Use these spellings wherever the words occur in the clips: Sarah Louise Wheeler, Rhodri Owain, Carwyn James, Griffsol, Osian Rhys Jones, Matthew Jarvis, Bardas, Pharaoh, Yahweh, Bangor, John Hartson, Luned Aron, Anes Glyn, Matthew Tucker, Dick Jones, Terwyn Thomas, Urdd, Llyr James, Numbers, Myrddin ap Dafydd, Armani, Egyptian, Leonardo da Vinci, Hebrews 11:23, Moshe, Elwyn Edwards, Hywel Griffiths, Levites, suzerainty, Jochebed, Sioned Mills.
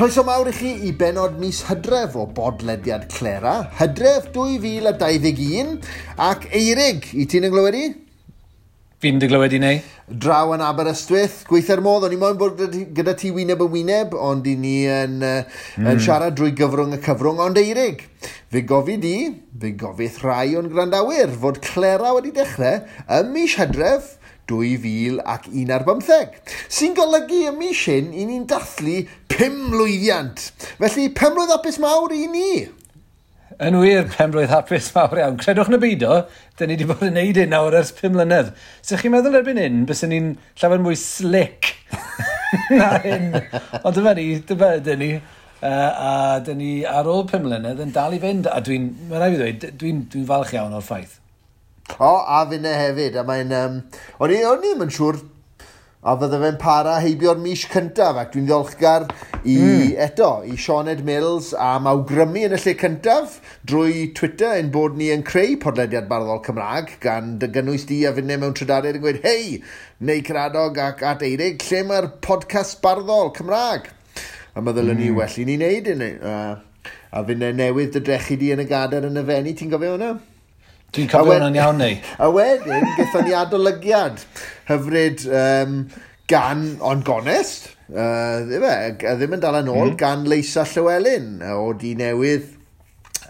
Croeso mawr i chi i benod mis Hydref o Bodlediad Clera, Hydref 2021, ac Eirig, i ti'n ynglywedi? Fi'n ynglywedi, neu? Draw yn Aberystwyth, gweithio'r modd, o'n i moyn bod gyda ti wyneb yn wyneb, ond i ni yn siarad drwy gyfrwng y cyfrwng, ond Eirig. Fe gofid rhai o'n grandawyr fod Clera wedi dechrau ym mis Hydref 2015, sy'n golygu ym mis hyn i ni'n dathlu 5 mlwyddiant. Felly, 5 mlwydd hapus mawr i ni. Yn wir, 5 mlwydd hapus mawr iawn. Credwch na beidio, da ni wedi bod yn neud hyn nawr ers 5 mlynedd. So chi'n meddwl erbyn hyn, bys ni'n llawer mwy slick na hyn. Ond dyma ni. A da ni ar ôl 5 mlynedd yn dal i fynd. A dwi'n falch iawn o'r ffaith. O, a fyna hefyd, a mae'n... o'n i ddim yn siŵr, a fydde fe'n para heibio'r mis cyntaf, ac dwi'n ddiolchgar i Sioned Mills am awgrymu yn y lle cyntaf drwy Twitter yn bod ni yn creu podlediad barddol Cymraeg, gan dy gynnwys di a fyna mewn trydariad yn gweud, hei, neu Cradog ac at Eirig, lle mae'r podcast barddol Cymraeg? A meddwl ni well i ni wneud, a fyna newydd dy drechu di yn y gadair yn y fenni, ti'n gofio hwnna? Dwi'n cofio hwnna'n iawn, neu? A wedyn, gyda ni adolygiad hyfryd gan, ond gonest, ddim yn dal yn ôl, gan Leisa Llywelyn, o Di Newydd,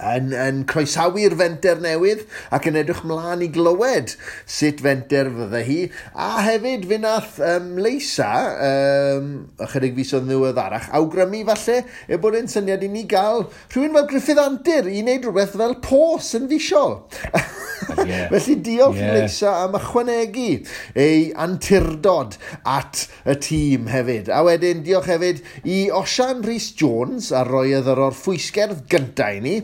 yn croesawu'r fenter newydd ac yn edrych mlaen i glywed sut fenter fydde hi. A hefyd, fe nath Leisa, ychydig fisoedd ddiweddarach, awgrymu falle bod e'n syniad i ni gael rhywun fel Griffydd Antur i wneud rhywbeth fel pos yn fisiol. Felly diolch Leisa am ychwanegu ei antirdod at y tîm hefyd. A wedyn, diolch hefyd i Osian Rhys Jones a roedd yr o'r ffwysgerdd gyntaf i ni.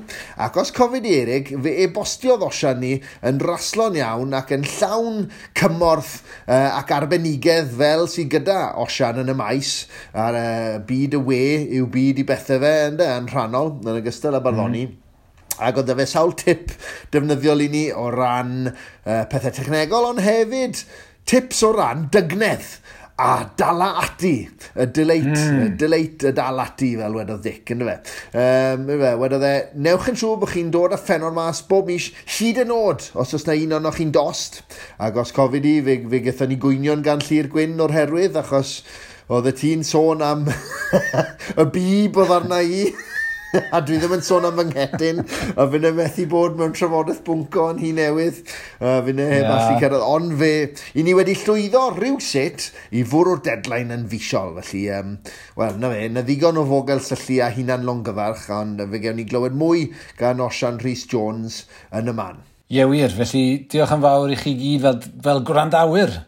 Ac os Covid Eirig, fe e-bostiodd Osian ni yn raslo'n iawn ac yn llawn cymorth ac arbenigedd fel sydd gyda Osian yn y maes a'r byd y we yw byd i bethau fe yn rhannol yn ogystal â barddoni. Ac oedd fe sawl tip defnyddiol i ni o ran pethau technegol, ond hefyd tips o ran dygnedd. A dala ati, y dyleit y dal ati, fel wedodd Dick, ynddo fe. Wedodd e, newch yn siŵr bod chi'n dod â ffenor mas bob mis hyd yn oed, os oes na un o'n chi'n dost. Ac os Covid i, fe gyda ni gwynion gan Llyr Gwyn o'r herwydd, achos oedd y tîn sôn am y bib oedd arna i. A dwi ddim yn sôn am fy nghetyn, a fyna methu bod mewn trafodaeth bwnco yn hi newydd, a fyna heb allu cyrraedd. Ond fe, i ni wedi llwyddo rhywsut i fwrw'r deadline yn fisiol, felly, na ddigon o fogel syllu a hunan longyfarch, ond fe gewn ni glywed mwy gan Osian Rhys Jones yn y man. Ie wir, felly diolch yn fawr i chi gyd fel gwrandawyr.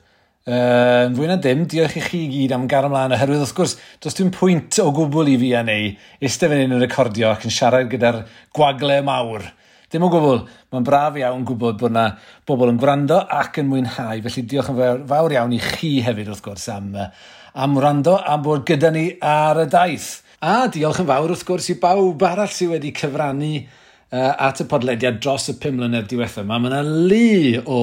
Fwy na dim, diolch i chi gyd am gar ymlaen oherwydd, wrth gwrs, does dim pwynt o gwbl i fi a neu Eisteddfod yn recordio ac yn siarad gyda'r gwagle mawr. Dim o gwbl, mae'n braf iawn gwybod bod yna bobl yn gwrando ac yn mwynhau, felly diolch yn fawr iawn i chi hefyd, wrth gwrs, am wrando am bod gyda ni ar y daith. A diolch yn fawr, wrth gwrs, i bawb arall sydd wedi cyfrannu at y podlediad dros y 5 mlynedd diwethaf yma. Mae yna lu o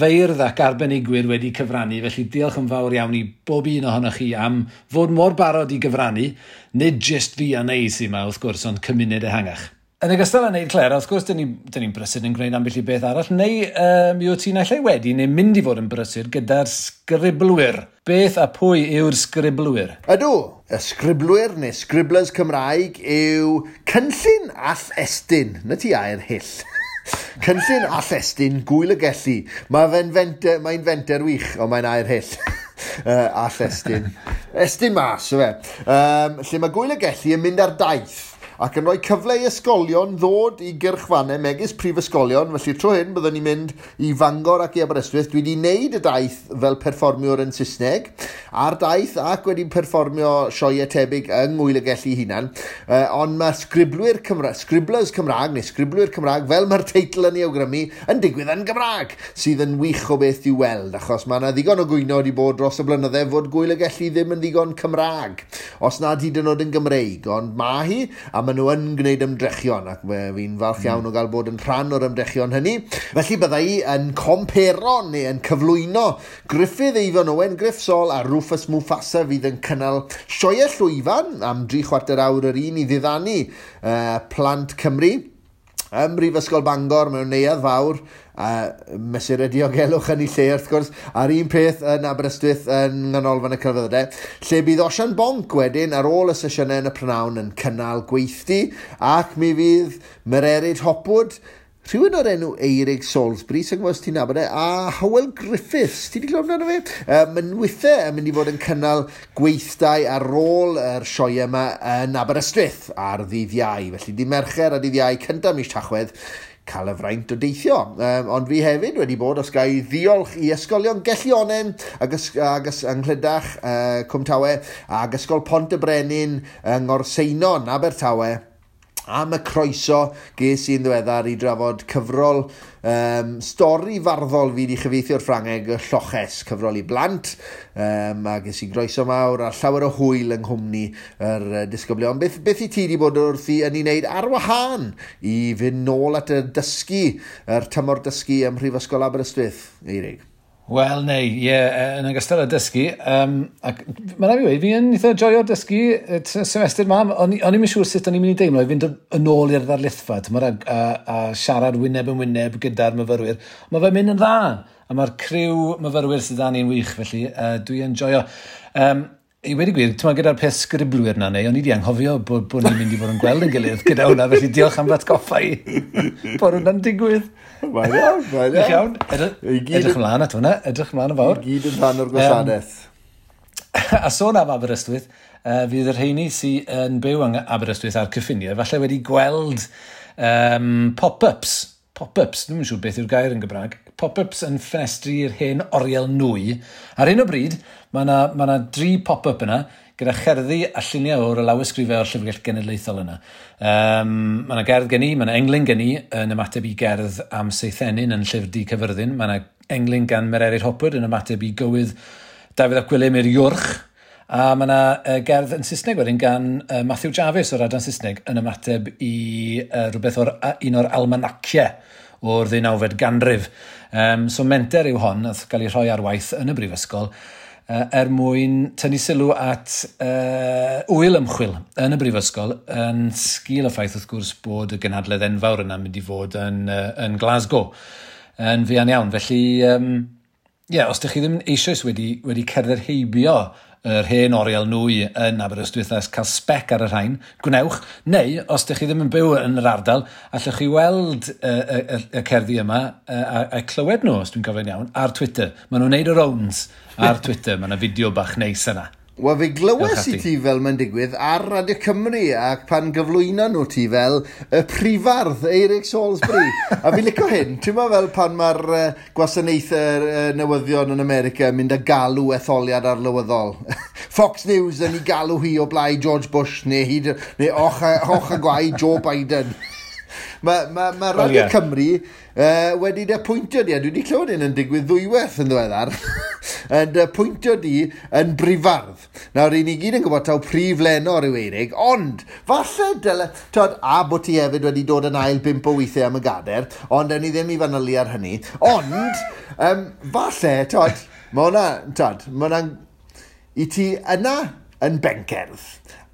feirdd ac arbenigwyr wedi cyfrannu, felly diolch yn fawr iawn i bob un ohonoch chi am fod mor barod i gyfrannu, nid jyst fi a neu sy'n yma, wrth gwrs, ond cymuned ehangach. Yn ogystal â wneud Clera, wrth gwrs, dyn ni'n brysur yn gwneud ambell i beth arall, neu mi wyt ti'n allai wedi, neu mynd i fod yn brysur gyda'r sgriblwyr. Beth a pwy yw'r sgriblwyr? Ydw, y sgriblwyr neu sgriblers Cymraeg yw cynllun all estyn. Na ti air hyll. Cynllun all estyn, gwyl y gellu. Mae'n fenter wych, ond mae'n air hyll. All estyn. Estyn mas, o fe. Lle mae gwyl y gellu yn mynd ar daith. Ac yn rhoi cyfle i ysgolion ddod i gyrchfannau megis prifysgolion, felly tro hyn byddwn ni'n mynd i Bangor ac i Aberystwyth. Dwi wedi wneud y daith fel perfformiwr yn Saesneg, a'r daith ac wedi perfformio sioe tebyg yng Ngwyligellu hunan, ond mae sgriblwyr Cymraeg, fel mae'r teitl yn ei awgrymu, yn digwydd yn Gymraeg, sydd yn wych o beth i weld, achos mae yna ddigon o gwyno wedi bod dros y blynydde fod Ngwyligellu ddim yn ddigon Cymraeg, os nad hyd yn oed yn Gymreig, ond mae hi, a maen nhw yn gwneud ymdrechion, ac fi'n falch iawn o gael bod yn rhan o'r ymdrechion hynny. Felly byddai yn compero neu yn cyflwyno Griffydd Eifion Owen, Griffsol a Rufus Mufasa fydd yn cynnal sioe llwyfan am 3/4 awr yr un i ddiddanu Plant Cymru. Ym Mhrifysgol Bangor mewn neuadd fawr, a mesur y diogelwch yn ei lle wrth gwrs, a'r un peth yn Aberystwyth yn Ganolfan y Celfyddydau, lle bydd Osian Bonc wedyn ar ôl y sesiynau yn y prynawn yn cynnal gweithdi, ac mi fydd Mererid Hopwood, rhywun o'r enw Eirig Salisbury, sy'n gwybod os ti'n nabod e, a Hywel Griffiths, ti di glywed amdano fe? Mynwythau yn mynd i fod yn cynnal gweithdai ar ôl yr sioe yma yn Aberystwyth ar ddydd Iau. Felly di Mercher a dydd Iau cyntaf mis Tachwedd cael y fraint o deithio. Ond fi hefyd wedi bod os gai ddiolch i ysgolion Gellionen agos ynghledach Cwmtawe ag Ysgol Pont y Brenin yng Ngorsenon Abertawe. Am y croeso ges i'n ddiweddar i drafod cyfrol stori farddol fi wedi chyfeithio o'r Ffrangeg y Lloches, cyfrol i blant, a ges i groeso mawr a llawer o hwyl yng nghwmni yr disgyblion. Beth i ti wedi bod wrth i yn ei wneud ar wahân i fynd nôl at y dysgu, yr tymor dysgu ym Mhrifysgol Aberystwyth, Eirig? Wel, neu, ie, yn ogystal â dysgu. Mae'n rhaid i weud, fi yn eitha joio dysgu semestr ma. O'n i'n siŵr sut o'n i'n mynd i deimlo i fynd yn ôl i'r ddarlithfa. A siarad wyneb yn wyneb gyda'r myfyrwyr. Mae fe'n mynd yn dda. A mae'r criw myfyrwyr sydd â ni'n wych, felly dwi'n joio. I wedi gwir, ti'n ma gyda'r peth sgriblwyr na neu, o'n i wedi anghofio bod ni'n mynd i fod yn gweld yn gilydd gyda hwnna, felly diolch am atgoffa i bod hwnna'n digwydd. Mae'n iawn, mae'n iawn. Edrych ymlaen at hwnna, edrych ymlaen yn fawr. I gyd yn rhan o'r gwasanaeth. A sôn am Aberystwyth, fydd yr rheini sy'n byw yng Aberystwyth a'r cyffiniau, falle wedi gweld pop-ups, dwi'n siŵr beth yw'r gair yn Gymraeg, pop-ups yn ffenestri i'r hen Oriel Nwy. Ar hyn o bryd, mae 3 pop-up yna, gyda cherddi a lluniau o'r lawysgrifau o'r Llyfrgell Genedlaethol yna. Mae yna gerdd gen i, mae yna englyn gen i yn ymateb i gerdd am Seithenyn yn Llyfr Du Caerfyrddin. Mae yna englyn gan Mererid Hopwood yn ymateb i gywydd Dafydd ap Gwilym i'r Iwrch. A mae yna gerdd yn Saesneg wedyn gan Matthew Jarvis o'r Adran Saesneg yn ymateb i rhywbeth o'r un o'r almanaciau o'r 19fed ganrif. So menter yw hon, oedd gael ei rhoi ar waith yn y brifysgol, mwyn tynnu sylw at wyl ymchwil yn y brifysgol, yn sgil y ffaith wrth gwrs bod y gynadledd enfawr yna mynd i fod yn Glasgow. Yn fuan iawn, felly os ydych chi ddim eisoes wedi cerdded heibio yr hen Oriel Nwy yn Aberystwyth a cael spec ar yr rhain, gwnewch, neu, os ydych chi ddim yn byw yn yr ardal, allwch chi weld y cerddi yma a clywed nhw, os dwi'n cofio'n iawn, ar Twitter. Maen nhw'n neud y rounds ar Twitter, mae yna fideo bach neis yna. Wel, fe glywes i ti fel mae'n digwydd ar Radio Cymru ac pan gyflwyno nhw ti fel y prifardd Eirig Salisbury. A fi'n licio hyn, ti'n ma fel pan mae'r gwasanaethau newyddion yn America yn mynd â galw etholiad arlywyddol. Fox News yn ei galw hi o blaid George Bush neu och a gwaed Joe Biden. Mae Radio Cymru wedi pwyntio di, a dwi wedi clywed hyn yn digwydd ddwywaith yn ddiweddar, yn pwyntio di yn brifardd. Nawr, i ni gyd yn gwybod taw prif Lenor yw Eirig, ond falle dyle, a bod ti hefyd wedi dod yn ail 5 o weithiau am y gader, ond ewn ni ddim i fanylu ar hynny, ond falle, mae hwnna i ti yna yn bencerdd.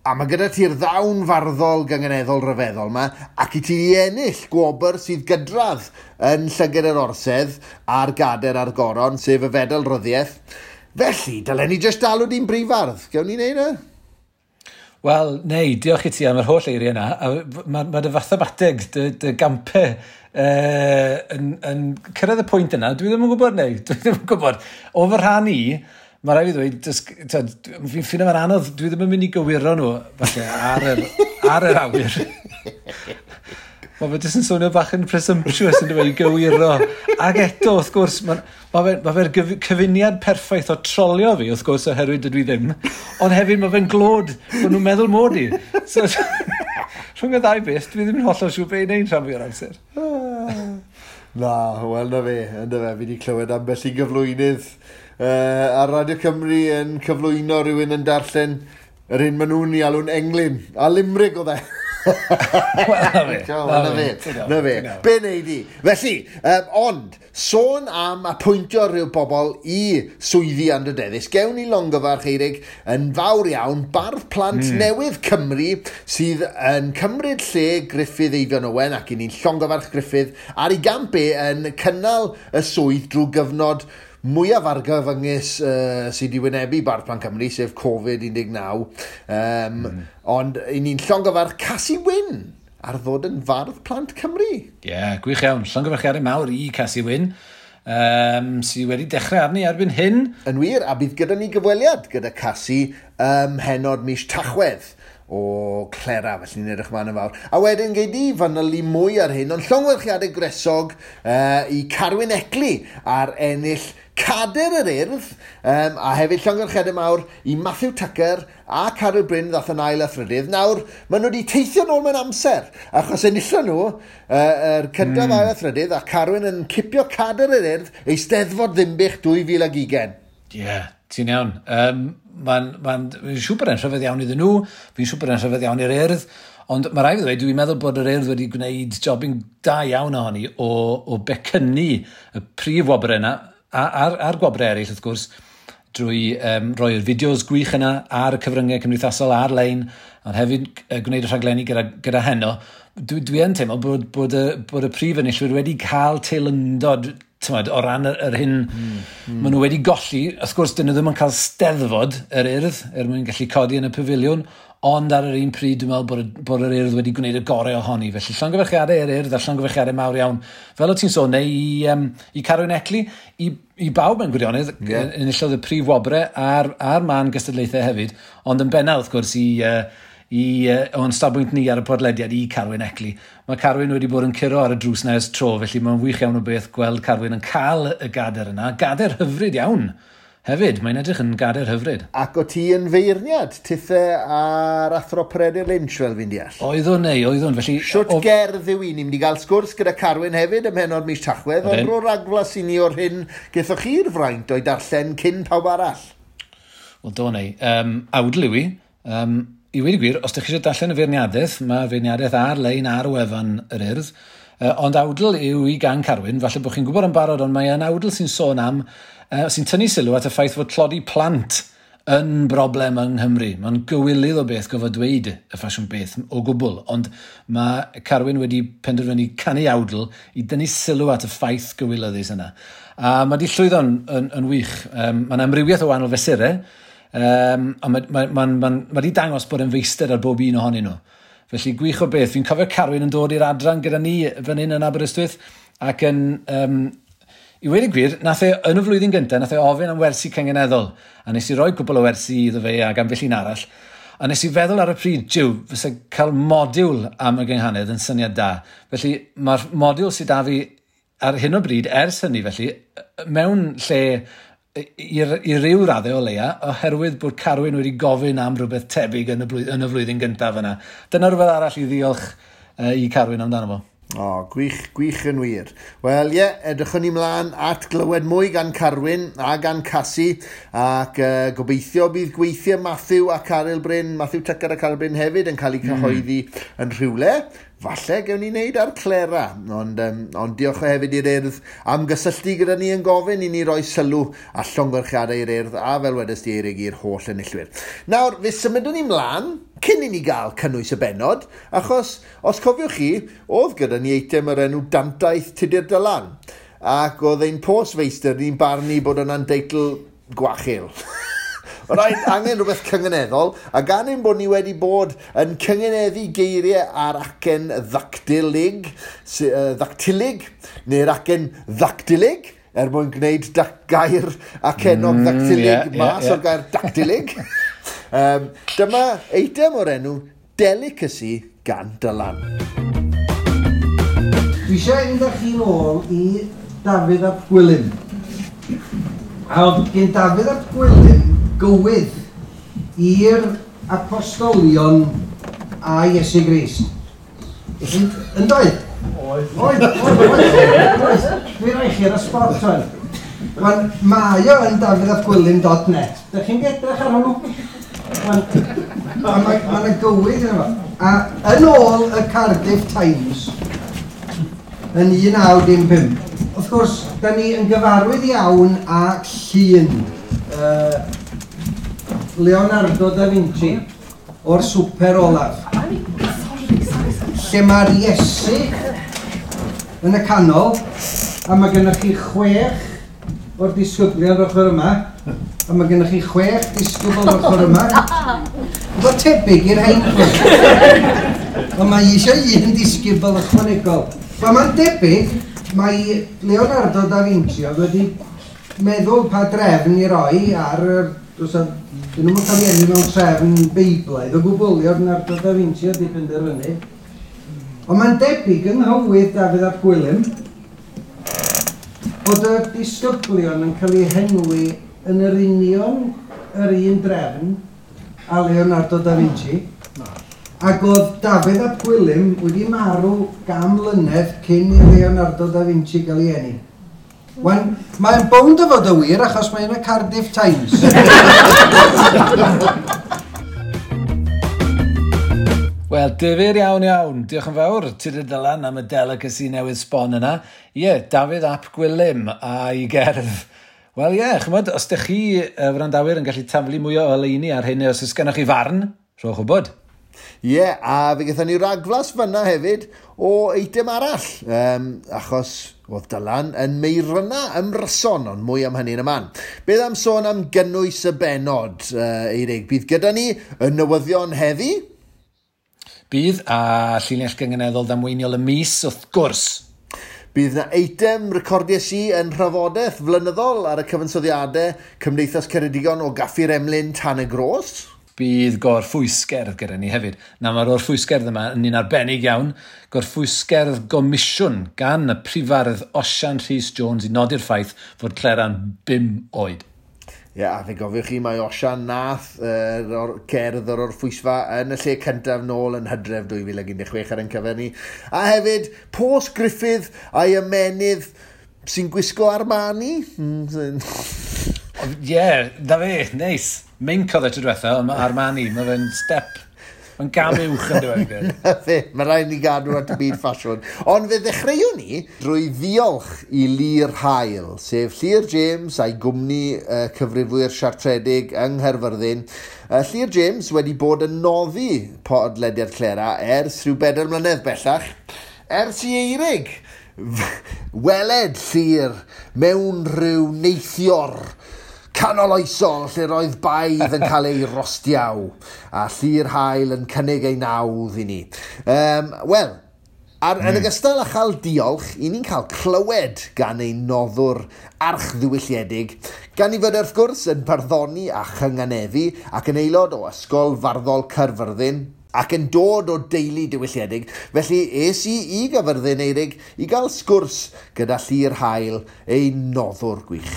A mae gyda ti'r ddawn farddol gangeneddol ryfeddol ma, ac i ti ennill gwobr sydd gydradd yn Llygad yr Orsedd a'r Gader a'r Goron, sef y Fedal Ryddiaeth. Felly, dylen ni jyst alw di'n brifardd. Gawn ni neud e? Wel, neu, diolch i ti am yr holl eiriau yna. Mae dy fathamateg, dy gampau yn cyrraedd y pwynt yna. Dwi ddim yn gwybod, neu. Dwi ddim yn gwybod. O fy rhan i, mae rhaid i ddweud, fi'n ffyn am yr anodd, dwi ddim yn mynd i gywiro nhw ar yr awyr. Mae fe jyst yn swnio bach yn presumptuous yn dweud i gywiro. Ac eto, wrth gwrs, mae fe'r cyfuniad perffaith o trolio fi, wrth gwrs, oherwydd dydw i ddim. Ond hefyd mae fe'n glod bod nhw'n meddwl mod i. So, rhwng y ddau beth, dwi ddim yn hollol siŵr beth i wneud rhan fi o'r amser. Na, wel na fe, ynddo fe, fi wedi clywed ambell i gyflwynydd. A Radio Cymru yn cyflwyno rhywun yn darllen yr un maen nhw'n i alw'n englyn a limrig o dde Na fe. Be neud i. Felly, ond, sôn am apwyntio rhyw bobl i swyddi anrhydeddus, gewn ni Longyfarch Eirig yn fawr iawn, bardd plant newydd Cymru sydd yn cymryd lle Griffydd Eifion Owen ac i ni'n llongyfarch Griffydd ar ei gamp e yn cynnal y swydd drwy gyfnod mwyaf argyfyngus sydd wedi wynebu bardd plant Cymru, sef Covid-19. Ond i ni'n llongyfarch Cassie Wynn ar ddod yn fardd plant Cymru. Gwych iawn. Llongyfarchiadau mawr i Cassie Wynn, sydd wedi dechrau arni erbyn hyn. Yn wir, a bydd gyda ni gyfweliad gyda Cassie henoed mis Tachwedd o Clera, felly ni'n edrych ma'n y fawr. A wedyn gei di fanylu mwy ar hyn, ond llongyfarchiadau gresog i Carwyn Eckley ar ennill Cader yr Urdd, a hefyd llongyfarchiadau mawr i Matthew Tucker a Carwyn Bryn ddaeth yn ail a thrydydd. Nawr, maen nhw wedi teithio nôl mewn amser, achos enillon nhw cyntaf ail a thrydydd, a Carwyn yn cipio Cader yr Urdd Eisteddfod Ddimbych 2020. Ti'n iawn. Fi'n siŵr bod e'n rhyfedd iawn iddyn nhw, fi'n siŵr bod e'n rhyfedd iawn i'r Urdd, ond mae rai fi ddweud, dwi'n meddwl bod yr Urdd wedi gwneud jobyn da iawn ohoni o becynnu y prif wobr yna, a'r gwobre eraill, wrth gwrs, drwy roi'r fideos gwych yna ar y cyfryngau cymdeithasol ar-lein, ond hefyd gwneud y rhaglenni gyda heno. Dwi yn teimlo bod y prif enillwyr wedi cael teilyngdod o ran yr hyn maen nhw wedi golli. Wrth gwrs, dyn nhw ddim yn cael steddfod yr Urdd, mwyn gallu codi yn y pafiliwn, ond ar yr un pryd dwi'n meddwl bod yr Urdd wedi gwneud y gorau ohoni. Felly, llongyfarchiadau yr Urdd a llongyfarchiadau mawr iawn. Fel o ti'n sôn, neu i Carwyn Eckley, i bawb yn gwirionedd, enillodd y prif wobre a'r man gystadlaethau hefyd, ond yn bennaf, wrth gwrs, o'n stabwynt ni ar y podlediad i Carwyn Eckley. Mae Carwyn wedi bod yn curo ar y drws na ers tro, felly mae'n wych iawn o beth gweld Carwyn yn cael y gader yna. Gader hyfryd iawn hefyd, mae'n edrych yn gader hyfryd. Ac o ti yn feirniad, tithau ar athro Peredur Lynch, fel fi'n deall. Oeddwn. Felly, siwt gerdd yw i, ni'n mynd i gael sgwrs gyda Carwyn hefyd ym henod mis Tachwedd, ond ro'r aglas i ni o'r hyn, gethoch chi'r fraint o'i darllen cyn pawb arall. Wel, do neu. Awdl yw i. I wedi gwir, os ydych chi eisiau darllen y feirniadaeth, mae feirniadaeth ar-lein ar wefan yr Urdd, ond awdl yw i gan Carwyn, falle bod chi'n gwybod yn barod, ond mae'n awdl sy'n sôn am, sy'n tynnu sylw at y ffaith fod tlodi plant yn broblem yng Nghymru. Mae'n gywilydd o beth gofod dweud y ffasiwn beth o gwbl, ond mae Carwyn wedi penderfynu canu awdl i dynnu sylw at y ffaith gywilyddus yna. A mae di llwyddo'n yn wych. Mae'n amrywiaeth o wahanol fesurau, a mae di dangos bod yn feistr ar bob un ohonyn nhw. Felly gwych o beth, fi'n cofio Carwyn yn dod i'r adran gyda ni fan hyn yn Aberystwyth, ac yn i wedi gwir, yn y flwyddyn gyntaf, nath e ofyn am wersi cangeneddol, a nes i roi cwbl o wersi iddo fe ac am felin arall, a nes i feddwl ar y pryd, fysa cael modiwl am y gynghanedd yn syniad da. Felly mae'r modiwl sydd da fi ar hyn o bryd ers hynny, felly, mewn lle i ryw raddau o leia, oherwydd bod Carwyn wedi gofyn am rhywbeth tebyg yn y flwyddyn gyntaf yna. Dyna rhywbeth arall i ddiolch i Carwyn amdano fo. Gwych yn wir. Wel, edrychwn ni mlaen at glywed mwy gan Carwyn a gan Cassie, ac gobeithio bydd gweithiau Matthew a Carwyn Bryn, Matthew Tucker a Carwyn Bryn hefyd yn cael eu cyhoeddi yn rhywle. Falle gewn ni wneud ar Clera, ond diolch hefyd i'r Urdd am gysylltu gyda ni yn gofyn i ni roi sylw a llongyfarchiadau i'r Urdd a fel wedys di Eirig i'r holl enillwyr. Nawr, fe symudwn ni mlaen cyn i ni gael cynnwys y bennod, achos os cofiwch chi, oedd gyda ni eitem yr enw Dantaeth Tudur Dylan, ac oedd ein postfeistr ni'n barnu bod yna'n deitl gwachil. Rhaid angen rhywbeth cyngeneddol, a gan ein bod ni wedi bod yn cyngeneddu geiriau ar acen ddactylig, neu'r acen ddactylig, mwyn gwneud gair acenog ddactylig mas o'r gair dactylig. Dyma eitem o'r enw Delicacy gan Dylan. Dwi eisiau mynd â chi nôl i Dafydd ap Gwilym. A oedd gen Dafydd ap Gwilym gywydd i'r apostolion a Iesu Grist. Yn doedd? Oed. Dwi'n rhaid chi'r ysbort o'n. Mae o yn dafyddapgwilym.net. Dych chi'n edrych ar hwnnw? Mae'n gywydd yn efo. yn ôl y Cardiff Times yn 1905. Wrth gwrs, da ni yn gyfarwydd iawn â llun Leonardo da Vinci o'r Swper Olaf, lle mae'r Iesu yn y canol a mae gennych chi 6 o'r disgyblion ochr yma, a mae gennych chi 6 disgyblion ochr yma. Efo tebyg i'r heinfod. Ond mae eisiau un disgybl ychwanegol. Ond mae'n debyg, mae Leonardo da Vinci wedi meddwl pa drefn i roi ar... Dyn nhw'n cael ei enw mewn trefn beiblaidd o gwbl, Leonardo da Vinci wedi penderfynu. Ond mae'n debyg yng nghywydd Dafydd ap Gwilym, bod y disgyblion yn cael eu henwi yn yr union yr un drefn a Leonardo da Vinci, ac oedd Dafydd ap Gwilym wedi marw gam mlynedd cyn i Leonardo da Vinci gael ei eni. Mae'n bownd o fod y wir achos mae'n y Cardiff Times. Wel, difyr iawn. Diolch yn fawr. Tudur Dylan am y delicacy newydd sbon yna. Ie, Dafydd ap Gwilym a'i gerdd. Wel ie, chymod, os ydych chi, wrandawyr, yn gallu taflu mwy o oleini ar hyn, os oes gennych chi farn, rhowch wybod. Ie, a fe gaethon ni ragflas fyna hefyd o eitem arall, achos oedd Dylan yn meirna ymryson, ond mwy am hynny yn y man. Bydd am sôn am gynnwys y benod, Eirig, bydd gyda ni y newyddion heddi, bydd a llinell gengeneddol ddamweiniol y mis wrth gwrs. Bydd na eitem recordiais i yn rhafodaeth flynyddol ar y cyfansoddiadau Cymdeithas Ceredigon o Gaffi'r Emlyn tan y Gros. Bydd gorffwysgerdd gyda ni hefyd. Na, mae'r orffwysgerdd yma yn un arbennig iawn. Gorffwysgerdd gomisiwn gan y prifardd Osian Rhys Jones i nodi'r ffaith fod Clera'n 5 oed. Ie, a fe gofio chi mae Osian nath cerdd o'r orffwysfa yn y lle cyntaf nôl yn Hydref 2016 ar ein cyfer ni. A hefyd, Pos Griffith a'i ymenydd sy'n gwisgo Armani. Ie, da fe, neis. Minc oedd y tydwetha, ond mae Armani, mae fe'n step. Mae'n gam uwch yn dweud. Na fe, mae rhaid ni gadw at y byd ffasiwn. Ond fe ddechreuwn ni drwy ddiolch i Llir Hael, sef Llyr James a'i gwmni cyfrifwyr siartredig yng Nghaerfyrddin. Llyr James wedi bod yn noddi Bodlediad Clera ers rhyw 4 mlynedd bellach. Ers i Eirig, weled Llir mewn rhyw neithiwr canoloesol lle roedd baedd yn cael ei rostiaw, a Llir Hael yn cynnig ei nawdd i ni. Wel, yn ogystal â chael diolch, i ni'n cael clywed gan ei noddwr archddiwylliedig, gan i fod wrth gwrs yn barddoni a chynganeddu ac yn aelod o Ysgol Farddol Caerfyrddin, ac yn dod o deulu diwylliedig, felly es i Gaerfyrddin Eirig i gael sgwrs gyda Llir Hael, ei noddwr gwych.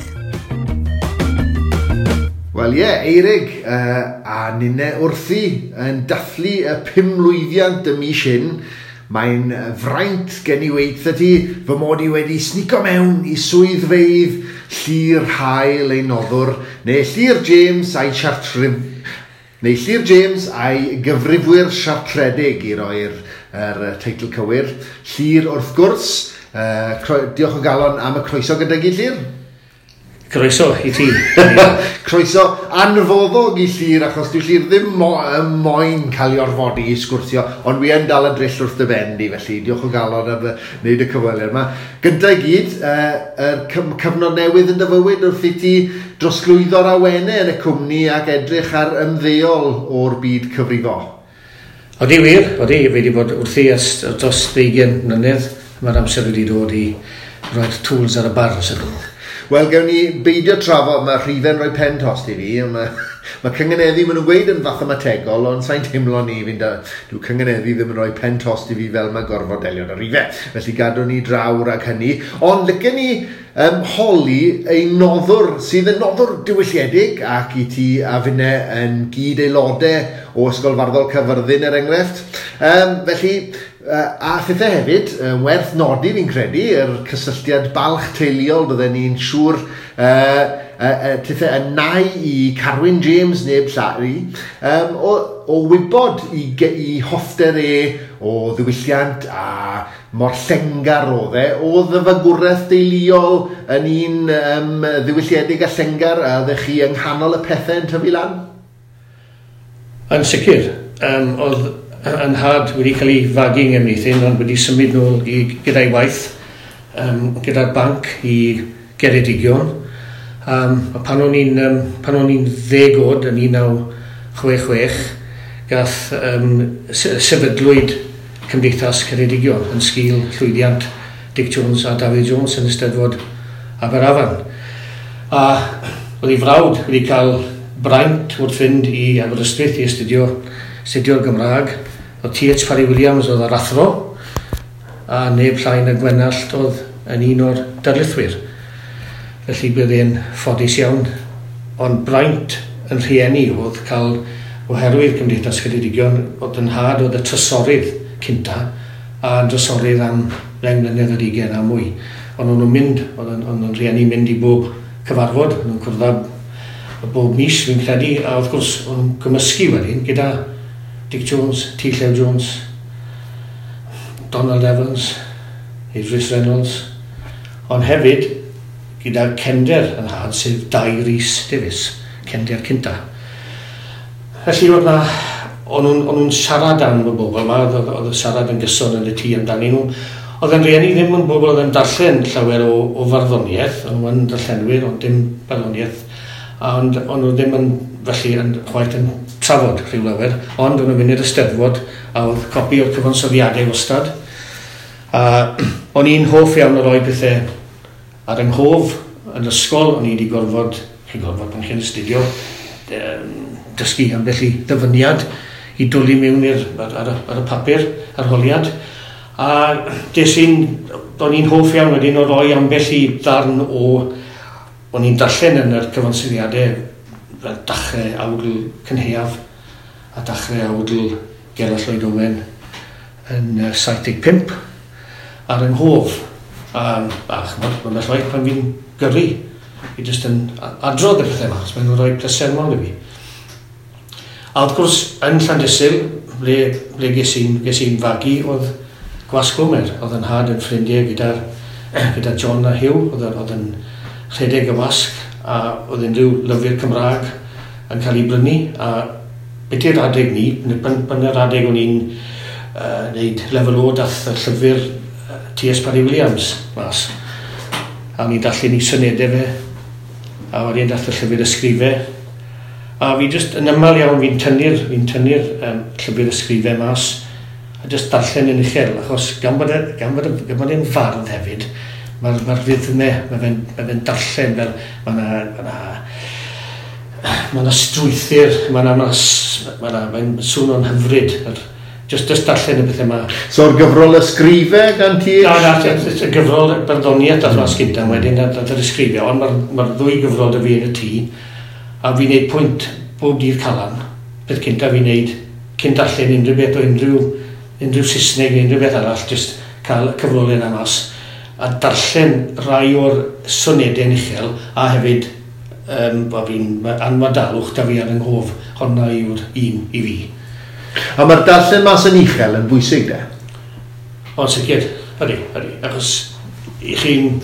Wel ie, Eirig, a nynne wrthi yn dathlu y 5 lwyddiant y mis hyn, mae'n fraint gen i weithio ti fy mod i wedi snico mewn i swyddfeydd Llir Hael ei noddwr, neu Llir James a'i gyfrifwyr siartredig i roi'r teitl cywir. Llir wrth gwrs, diolch o galon am y croeso gyda gyd, Llir. Croeso i ti. Croeso anfoddog i Llir, achos dwi Llir ddim yn moyn cael ei orfodi i sgwrtio, ond wi yn dal yn drill wrth y bendi, felly diolch o galon am wneud y cyfweliad yma. Gynta i gyd, y cyfnod newydd yn dyfywyd wrth i ti drosglwyddo'r awenau yn y cwmni ac edrych ar ymddeol o'r byd cyfrifo. Odi wir, odi, fe wedi bod wrthi dros 20 mlynedd, mae'r amser wedi dod i roi tools ar y bar, sy'n dod. Wel, gewn ni beidio trafod, mae rhifen rhoi pen tost i fi, mae cyngeneddi maen nhw'n gweud yn fathemategol, ond sa'n teimlo ni fi'n dweud cyngeneddi ddim yn rhoi pen tost i fi fel mae gorfod delio'n y rhifen, felly gadw ni drawr ag hynny. Ond lygen ni holi ei noddwr sydd yn noddwr diwylliedig ac i ti a finne yn gyd aelodau o Ysgol Farddol Caerfyrddin er enghraifft. Felly, a thithe hefyd, werth nodi fi'n credu, yr cysylltiad balch teuluol bydden ni'n siŵr tithau ynnau i Carwyn James neb Llari o wybod i hoffter e o ddiwylliant a mor llengar oedd e, o ddyfagwraeth deuluol yn un ddiwylliedig a llengar a ddech chi yng nghanol y pethau yn tyfu lan? Yn sicr, oedd yn nhad wedi cael ei fagu yng Nghymru, ond wedi symud nhw gyda'i waith gyda'r banc i Geredigion. Pan o'n i'n 10 oed yn 1966, gath sefydlwyd Cymdeithas Ceredigion yn sgil llwyddiant Dick Jones a Dafydd Jones yn Eisteddfod Aberafan. A oedd ei frawd wedi cael braint wrth fynd i Aberystwyth i astudio'r Gymraeg. Oedd T.H. Parry Williams oedd yr athro, a neb llai na Gwenallt oedd yn un o'r darlithwyr. Felly bydd e'n ffodus iawn, ond braint yn rhieni oedd cael, oherwydd Cymdeithas Ceredigion, oedd yn nhad oedd y trysorydd cynta, a drysorydd am 20 a mwy. Ond o'n nhw'n mynd, oedd yn rhieni mynd i bob cyfarfod, o'n nhw'n cwrdd bob mis fi'n credu, a wrth gwrs o'n gymysgu wedyn gyda Dick Jones, T. Llew Jones, Donald Evans, Idris Reynolds, ond hefyd gyda cender yn had, sef Dai Rhys Davies, cender cynta. Felly oedd na, o'n nhw'n siarad am y bobl yma, oedd y siarad yn gyson yn y tŷ amdani nhw. Oedd yn rieni ddim yn bobl oedd yn darllen llawer o farddoniaeth, ond yn darllenwyr, ond dim barddoniaeth. Ond o'n nhw ddim yn, felly, yn chwaith yn trafod rhyw lawer, ond o'n nhw'n mynd i'r Eisteddfod a oedd copi o'r cyfansoddiadau wastad. O'n i'n hoff iawn o roi pethau ar yng nghof yn ysgol, o'n i wedi gorfod yn chi'n astudio, dysgu ambell i ddyfyniad i dwlu mewn ar y papur, arholiad. A o'n i'n hoff iawn wedyn o roi ambell i ddarn o... O'n i'n darllen yn yr cyfansoddiadau dachrau awdl Cynheuaf a dachrau awdl Gellionen Owen yn 75 ar yng nghof. A chymod, mae'n llawer pan fi'n gyrru. Fi jyst yn adrodd y pethau yma, achos mae'n rhoi plesermol i fi. A wrth gwrs, yn Llandysil, ble ges i'n fagu, oedd Gwas Gomer, oedd yn nhad yn ffrindiau gyda John a Hugh, oedd yn rhedeg y wasg, a oedd unrhyw lyfr Cymraeg yn cael ei brynu, a beth i'r adeg ni, pan yr adeg o'n i'n gwneud lefel o dath y llyfr T.S. Parry Williams mas, a o'n i'n darllen i synedau fe, a o'n i'n dath y llyfr ysgrifau, a fi jyst yn aml iawn fi'n tynnu'r llyfr ysgrifau mas, a jyst darllen yn uchel, achos gan bod e'n fardd hefyd, mae'r rythmau, mae fe'n darllen, mae yna strwythyr, mae'n sŵn o'n hyfryd, jyst darllen y pethau yma. So o'r gyfrol ysgrifau gan ti? Na, y gyfrol barddoniaeth ar mas gyda wedyn ar yr ysgrifau, ond mae'r ddwy gyfrol da fi yn y tŷ, a fi'n gwneud pwynt bob dydd Calan, beth cynta fi'n gwneud, cyn darllen unrhyw beth o unrhyw Saesneg neu unrhyw beth arall, jyst cael y cyfrolau yna mas. A darllen rai o'r synedau'n uchel, a hefyd anwadalwch da fi ar yng nghof, honna yw'r un i fi. A mae'r darllen mas yn uchel yn bwysig, da? O, sicr, ydy, achos fi'n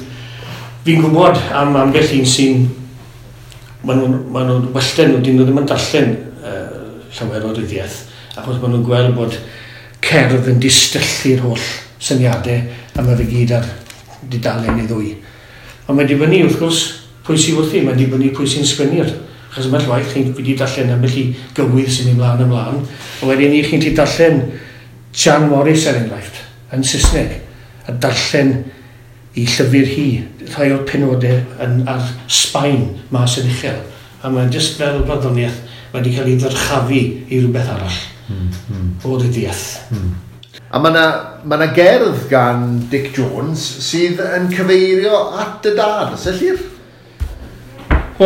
gwybod am ambell un sy'n... Mae nhw'n wellten nhw, dyn nhw ddim yn darllen llawer o ryddiaeth, achos mae nhw'n gweld bod cerdd yn distellu'r holl syniadau, a mae fe gyd ar... didalen neu ddwy. Ond mae'n dibynnu wrth gwrs pwy sy'n wrthi, mae'n dibynnu pwy sy'n sgwennir. Chos yma'r llwaith chi'n wedi darllen ambell i gywydd sy'n mynd ymlaen. A wedyn ni chi'n darllen Jan Morris er enghraifft yn Saesneg a darllen i llyfr hi rhai o'r penodau ar Sbaen mas yn uchel. A mae'n jyst fel barddoniaeth wedi cael ei ddyrchafu i rhywbeth arall o ryddiaeth. A mae yna gerdd gan Dick Jones sydd yn cyfeirio at y dad, ys y llir?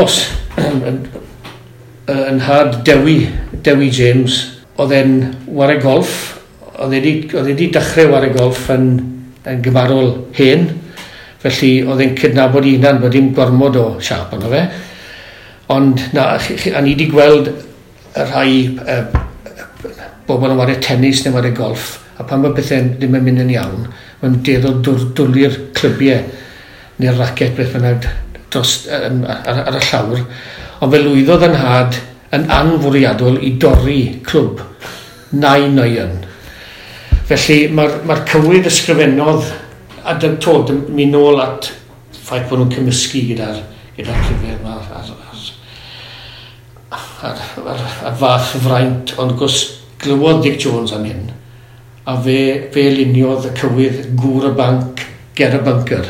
Os, yn nhad Dewi James, oedd e'n ware golf, oedd e wedi dechrau ware golf yn gymarol hen, felly oedd e'n cydnabod i hunan bod dim gormod o siarp ond o fe, Ond na, a ni wedi gweld y rhai bobl yn wario tennis neu wario golf, a pan mae bethau ddim yn mynd yn iawn, mae'n deddol dwlu'r clybiau neu'r racet beth bynnag ar y llawr. Ond fe lwyddodd yn nhad yn anfwriadol i dorri clwb 9-9. Felly mae'r cywir ysgrifennodd a dymtod mi nôl at ffaith bod nhw'n cymysgu gyda'r clybiau yma a'r fath fraint. Ond gwrs glywodd Dick Jones am hyn, a fe luniodd y cywydd gŵr y banc ger y bunker,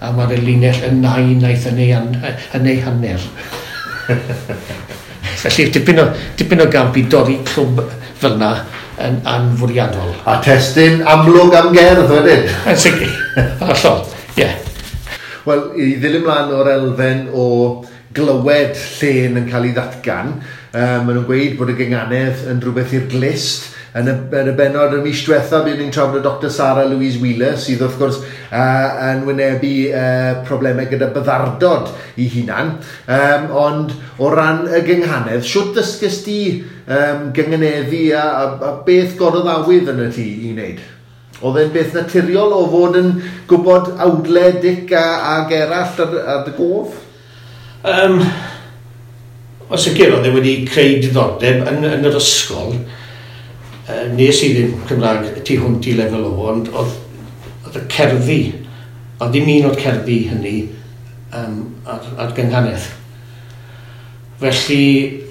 a mae'r linell yn 9 yn ei hanner. Felly dipyn o gamp i dorri clwb fel yna yn anfwriadol. A testyn amlwg am gerdd wedyn. Yn sicr, allol, ie. Wel, i ddilyn mlaen o'r elfen o glywed llen yn cael ei ddatgan, maen nhw'n gweud bod y gynganedd yn rhywbeth i'r glist. Yn y benod y mis diwethaf, byddwn ni'n trafod y Dr Sarah Louise Wheeler, sydd wrth gwrs yn wynebu problemau gyda byddardod ei hunan. Ond o ran y gynghanedd, siwt ddysgys ti gyngeneddu a beth gorodd awydd yn y ti i wneud? Oedd e'n beth naturiol o fod yn gwybod awdle Dic ag erall ar dy gof? O sicr, oedd e wedi creu diddordeb yn yr ysgol. Nes i ddim Cymraeg tu hwnt i lefel o, ond oedd y cerddi, oedd ddim un o'r cerddi hynny ar gynghanedd. Felly,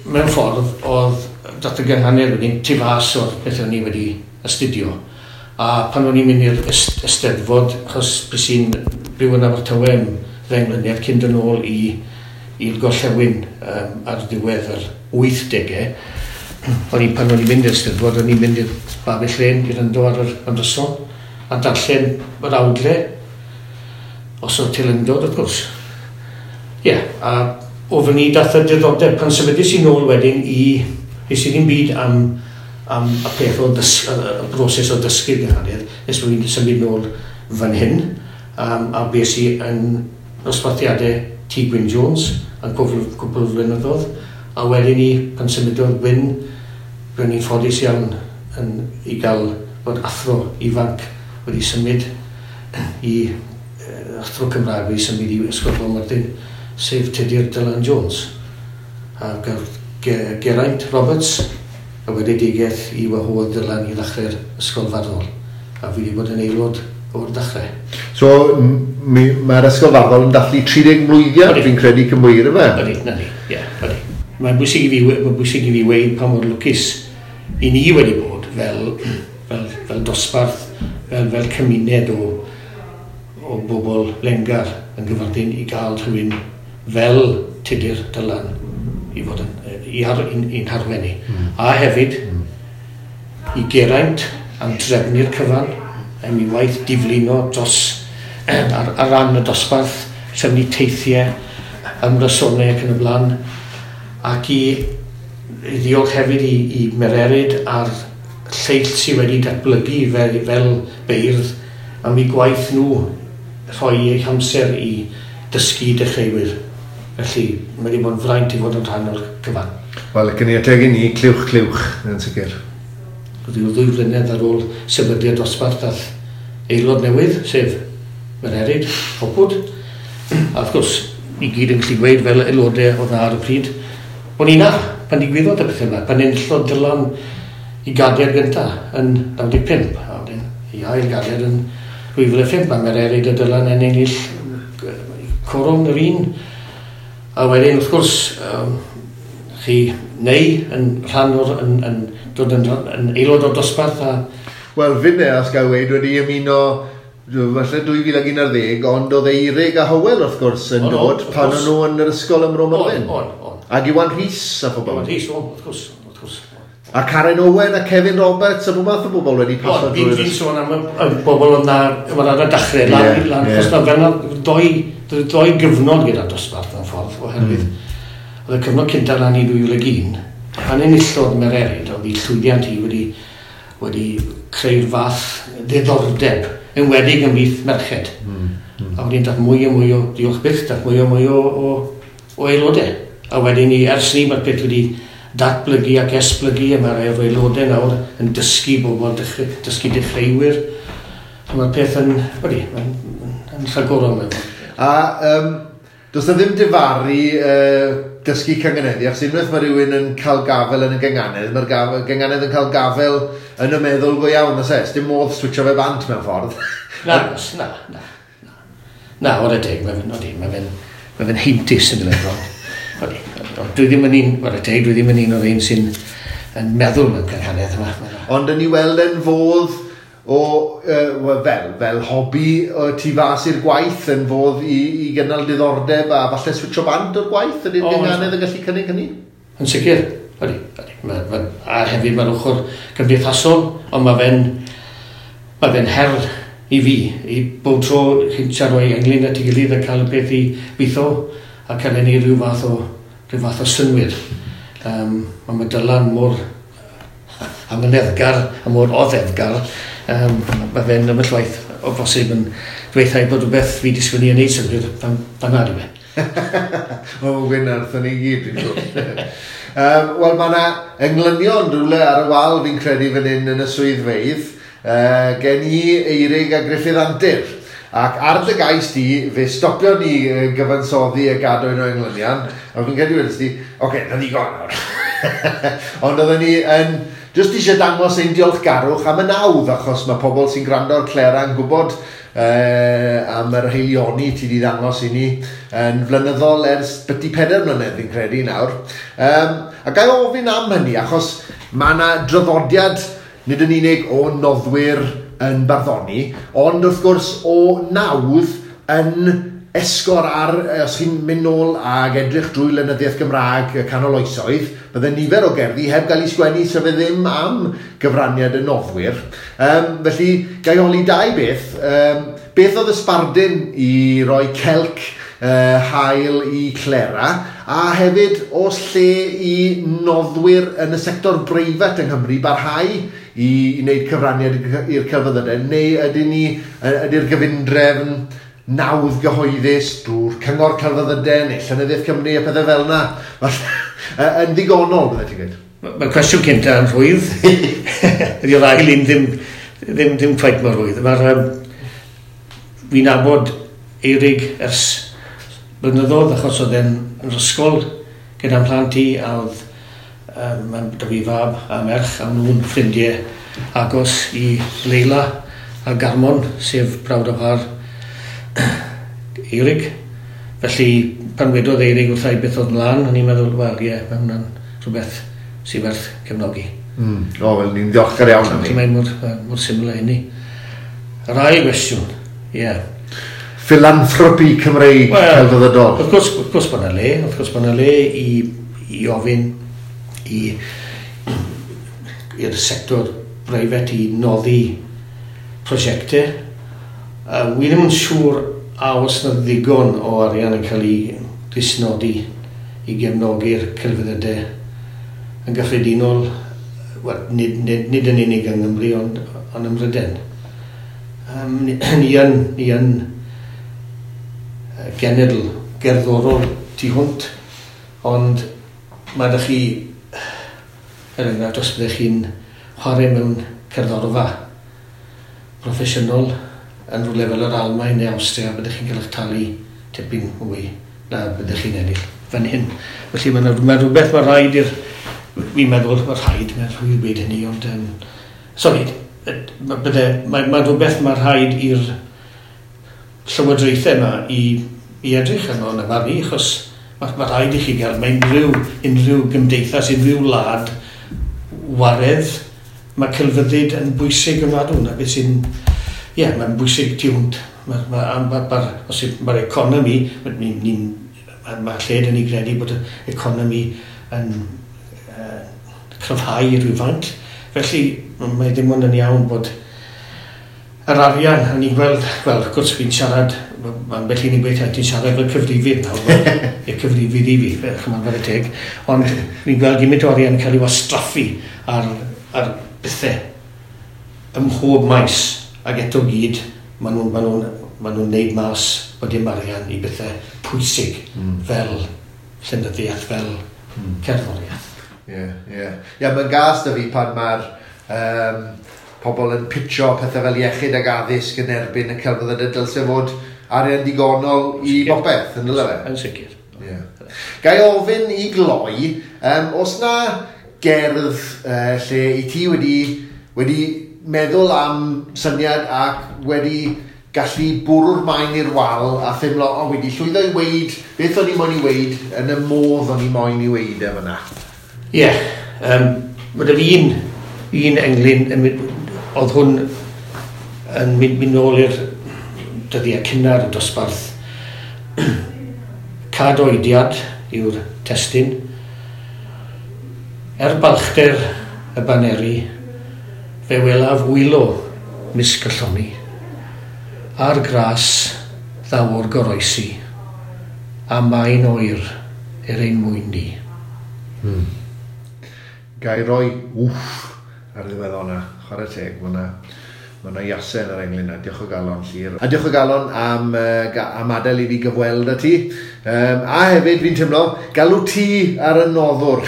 mewn ffordd, oedd dat y gynghanedd wedi'n tu fas o'r beth o'n i wedi astudio. A pan o'n i'n mynd i'r Eisteddfod, achos bys i'n byw yn Abertawe am ddenglyniad cynt yn ôl i'r gorllewin ar ddiwedd yr 80au, pan o'n i'n mynd i'r Eisteddfod, o'n i'n mynd i'r babell len, i'r yndo ar yr ymryson, a darllen yr awdle, os o'r teilyngdod, wrth gwrs. Ie, a o fy ni dath y diddordeb, pan sefydus i'n ôl wedyn nes i ddim byd am y peth o broses o dysgu gyhanedd, nes bod ni'n symud nôl fan hyn, a bes i yn nosbarthiadau T. Gwyn Jones, yn cwbl flynyddoedd, a wedyn ni, pan symudodd Gwyn, byddwn ni'n ffodus iawn i gael bod athro ifanc wedi symud i athro Cymraeg wedi symud i Ysgol Pont y Brenin, sef Tudur Dylan Jones, a Geraint Roberts, a weledigeth i wahodd Dylan i ddechrau'r ysgol farddol, a fi wedi bod yn aelod o'r dechrau. So, mae'r ysgol farddol yn dathlu 30 mlwyddau, fi'n credu cymwyr yma? Ydy, nadi, ie, ydy. Mae'n bwysig i fi weid pa mor lwcus i ni wedi bod fel dosbarth, fel cymuned o bobl Lengar yn gyfardyn i gael rhywun fel Tudur Dylan i fod yn harwenu. A hefyd i Geraint am drefnu'r cyfan, am i waith diflino ar ran y dosbarth, trefnu teithiau, ymrysonau ac yn y blaen. Ac i ddiolch hefyd i Mererid a'r lleill sydd wedi datblygu fel beirdd am eu gwaith nhw rhoi eu hamser i dysgu dechreuwyr. Felly mae wedi bod yn fraint i fod yn rhan o'r cyfan. Wel, ac yn ei ategu ni, clywch, yn sicr. Rwy'n 2 flynedd ar ôl sefydlu'r dosbarth a'r aelod newydd, sef Mererid Hopwood. A wrth gwrs, i gyd yn gallu gweud fel aelodau oedd ar y pryd. O'n i na, pan digwyddodd y bethau yma, pan enillodd Dylan i gadair gyntaf yn 95, a wedyn i ail gadair yn 2005, a Mererid a Dylan yn ennill corwm yr un. A wedyn, wrth gwrs, chi neu yn rhan o'r dod yn aelod o'r dosbarth a... Wel, fy ne, os gael wedi ymuno... Falle 2011, ond oedd Eirig a Hywel wrth gwrs yn dod pan o'n nhw yn yr ysgol ym Mro Morfyn. On. Ac Iwan Rhys a phobl. Iwan Rhys, wrth gwrs. A Carwyn Owen a Kevin Roberts a math o bobl wedi paso drwy'r... Fi'n sôn am bobl yna ar y dachrau. Achos na fel yna 2 gyfnod gyda dosbarth yn ffordd oherwydd. Oedd y cyfnod cynta na ni 2001. Pan enillodd Mererid, oedd ei llwyddiant hi wedi creu'r fath ddiddordeb yn wedig ymlaeth merched. A wedi'n dod mwy a mwy o diolch byth, dod mwy a mwy o o aelodau. A wedyn ni, ers ni, mae'r peth wedi datblygu ac esblygu, a mae'r aelodau nawr yn dysgu bobl, dysgu dechreuwyr. Mae'r peth yn llagorol mewn. A does na ddim difaru dysgu cangeneddi, ac unwaith mae rhywun yn cael gafel yn y genganedd, mae'r genganedd yn cael gafel yn y meddwl go iawn, os es, dim modd switcho fe bant mewn ffordd. Na, o'r edeg, mae fe'n heintus yn ddiweddol. Dwi ddim yn un o'r un sy'n meddwl mewn cangenedd yma. Ond yn ei weld e'n fodd fel hobi tu fas i'r gwaith, yn fodd i gynnal diddordeb a falle switcho bant o'r gwaith, ydy'r cangenedd yn gallu cynnig hynny? Yn sicr, a hefyd mae'r ochr cymdeithasol, ond mae fe'n her i fi, i bod tro chi'n siarad o'i ynglyn at ei gilydd a cael y peth i weithio a cael ei rhyw fath o synwyr. Mae Dylan mor amyneddgar a mor oddefgar, mae fe'n ymyllwaith o bosib yn dweithio bod rhywbeth fi disgwyl ni yn ei synwyr pan nad yw e. O, gwynarth yn ei gyd, dwi'n gwybod. Wel, mae yna englynion rhywle ar y wal fi'n credu fan hyn yn y swyddfeydd. Gen i Eirig a Griffydd Antur, ac ar dy gais di, fe stopio ni gyfansoddi y gadwyn o englynion, a fi'n credu wedys di, oce, na ddigon nawr. Ond oedden ni yn, jyst eisiau dangos ein diolchgarwch am y nawdd, achos mae pobl sy'n gwrando o'r Clera yn gwybod am yr heilioni ti di ddangos i ni yn flynyddol ers byty 4 mlynedd fi'n credu nawr. A gai ofyn am hynny, achos mae yna draddodiad nid yn unig o noddwyr yn barddoni, ond wrth gwrs o nawdd yn esgor ar, os chi'n mynd nôl ac edrych drwy lenyddiaeth Gymraeg canol oesoedd, bydde nifer o gerddi heb gael ei sgwennu sef ddim am gyfraniad y noddwyr. Felly, gai holi dau beth. Beth oedd y sbardun i roi celc hael i Clera, a hefyd os lle i noddwyr yn y sector breifat yng Nghymru barhau i wneud cyfraniad i'r celfyddydau, neu ydy'r gyfundrefn nawdd gyhoeddus drwy'r cyngor celfyddydau neu Llenyddiaeth Cymru a pethau fel yna yn ddigonol, bydde ti'n gwneud? Mae'r cwestiwn cyntaf yn rhwydd. Ydy'r ail un ddim cweit mor rhwydd. Fi'n nabod Eirig ers blynyddoedd, achos oedd e'n ysgol gyda'n plant i, a oedd da fi fab a merch, a nhw'n ffrindiau agos i Leila a Garmon, sef brawd o far Eirig. Felly, pan wedodd Eirig wrthai beth oedd mlaen, o'n i'n meddwl, wel, ie, mae hwnna'n rhywbeth sy'n werth cefnogi. O, wel, ni'n ddiolchgar iawn am ni. Mae'n mor syml a hynny. Yr ail gwestiwn, ie. Philanthropi Cymreig celfyddydol. Wrth gwrs bod yna le i ofyn i'r sector breifat i noddi prosiectau. Wi ddim yn siŵr a oes yna ddigon o arian yn cael ei disnodi i gefnogi'r celfyddydau yn gyffredinol, nid yn unig yng Nghymru, ond ym Mhrydain. Ni yn genedl gerddorol tu hwnt, ond mae ydych chi, er enghraifft, os byddech chi'n chwarae mewn cerddorfa proffesiynol yn rhywle fel yr Almaen neu Awstria, byddech chi'n cael eich talu tipyn mwy na byddech chi'n ennill fan hyn. Felly mae rhywbeth mae rhaid i'r... Fi'n meddwl mae rhaid, mae rhywbeth wedi hynny, ond... Sori, mae rhywbeth mae rhaid i'r llywodraethau yma i edrych yno yn ymarfu, achos mae rhaid i chi gael, mae unrhyw gymdeithas, unrhyw wlad, waredd, mae celfyddyd yn bwysig yn fadw, na beth sy'n, ie, mae'n bwysig tu hwnt. Mae'r economi, mae'r lled yn ei gredu bod economi yn cryfhau i rhywfaint, felly mae ddim ond yn iawn bod yr arian, a ni'n gweld, wel, gwrs fi'n siarad, mae'n bell i ni'n gweithio, ti'n siarad fel cyfrifydd nawr, y cyfrifydd i fi, chyma'n fel y teg, ond ni'n gweld gymryd o arian cael ei wastraffu ar bethau ym mhob maes, ac eto gyd, maen nhw'n neud mas bod dim arian i bethau pwysig fel sy'n dy deall fel cerddoriaeth. Ie, mae'n gas da fi pan mae'r pobl yn pitcho pethau fel iechyd ag addysg yn erbyn y celfyddau dydl sef fod arian digonol i bopeth, yn dyle fe? Yn sicr. Gai ofyn i gloi, os na gerdd lle i ti wedi meddwl am syniad ac wedi gallu bwrw'r maen i'r wal a thymlo, o, wedi llwyddo i weid, beth o'n i moyn i weid, yn y modd o'n i moyn i weid efo na. Ie, mae da fi un englyn, oedd hwn yn mynd ôl i'r dyddiau cynnar y dosbarth. Cadoediad yw'r testyn, balchder y baneri, fe welaf wylo misg y lloni. Ar gras ddaw o'r goroesi, a mae'n oer ein mwyn ni. Gai roi wff ar ddiwedd o'na, chwarae teg, mae yna iasen ar englyn na, diolch o galon Llir. A diolch o galon am adael i fi gyfweld â ti, a hefyd fi'n teimlo, galw ti ar y noddwr.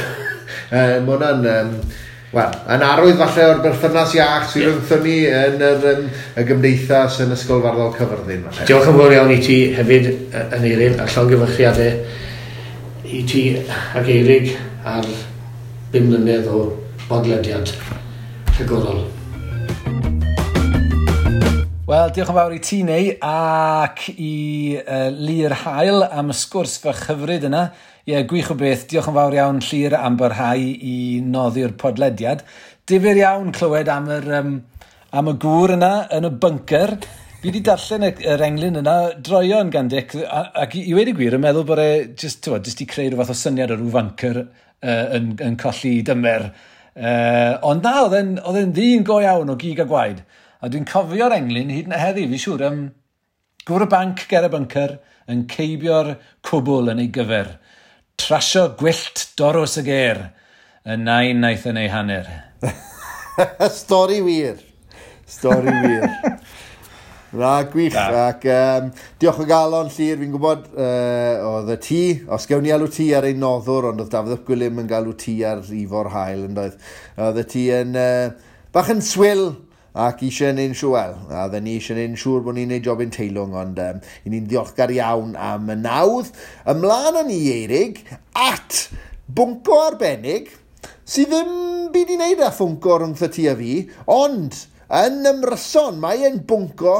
Mae hwnna'n... Wel, yn arwydd falle o'r berthynas iach sy'n rhwngthyn ni yn y gymdeithas yn Ysgol Farddol Cyfyrddin. Diolch yn fawr iawn i ti hefyd yn Eirig a llongyfarchiadau i ti ac Eirig ar 5 mlynedd o bodlediad rhagorol. Wel, diolch yn fawr i ti neu ac i Llir Hael am y sgwrs fy chyfryd yna. Ie, gwych o beth. Diolch yn fawr iawn Llir am barhau i noddi'r podlediad. Difyr iawn clywed am y gŵr yna yn y bunker. Fi wedi darllen yr englyn yna droion gan Dick ac i wedi gwir yn meddwl bod e jyst i creu rhywbeth o syniad o rhyw fancer yn colli dymer. Ond na, oedd e'n ddyn go iawn o gig a gwaed. A dwi'n cofio'r englyn hyd yn heddi, fi siŵr, gwr y banc ger y bunker yn ceibio'r cwbl yn ei gyfer. Trasio gwyllt doros y ger, y nain naeth yn ei hanner. Stori wir. Na, gwych. Ac, diolch o galon, Llir, fi'n gwybod oedd y ti, os gewn ni alw ti ar ei noddwr, ond oedd Dafydd ap Gwilym yn galw ti ar ifo'r hael, yn doedd. Oedd y ti yn bach yn swyl, ac eisiau yn siŵr, a dda ni eisiau yn siŵr bod ni'n ei job yn teilwng, ond i ni'n ddiolchgar iawn am y nawdd. Ymlaen o'n i Eirig, at bwnco arbennig, sydd ddim byd i wneud â ffwnco rhwngth y ti a fi, ond yn ymryson mae yn bwnco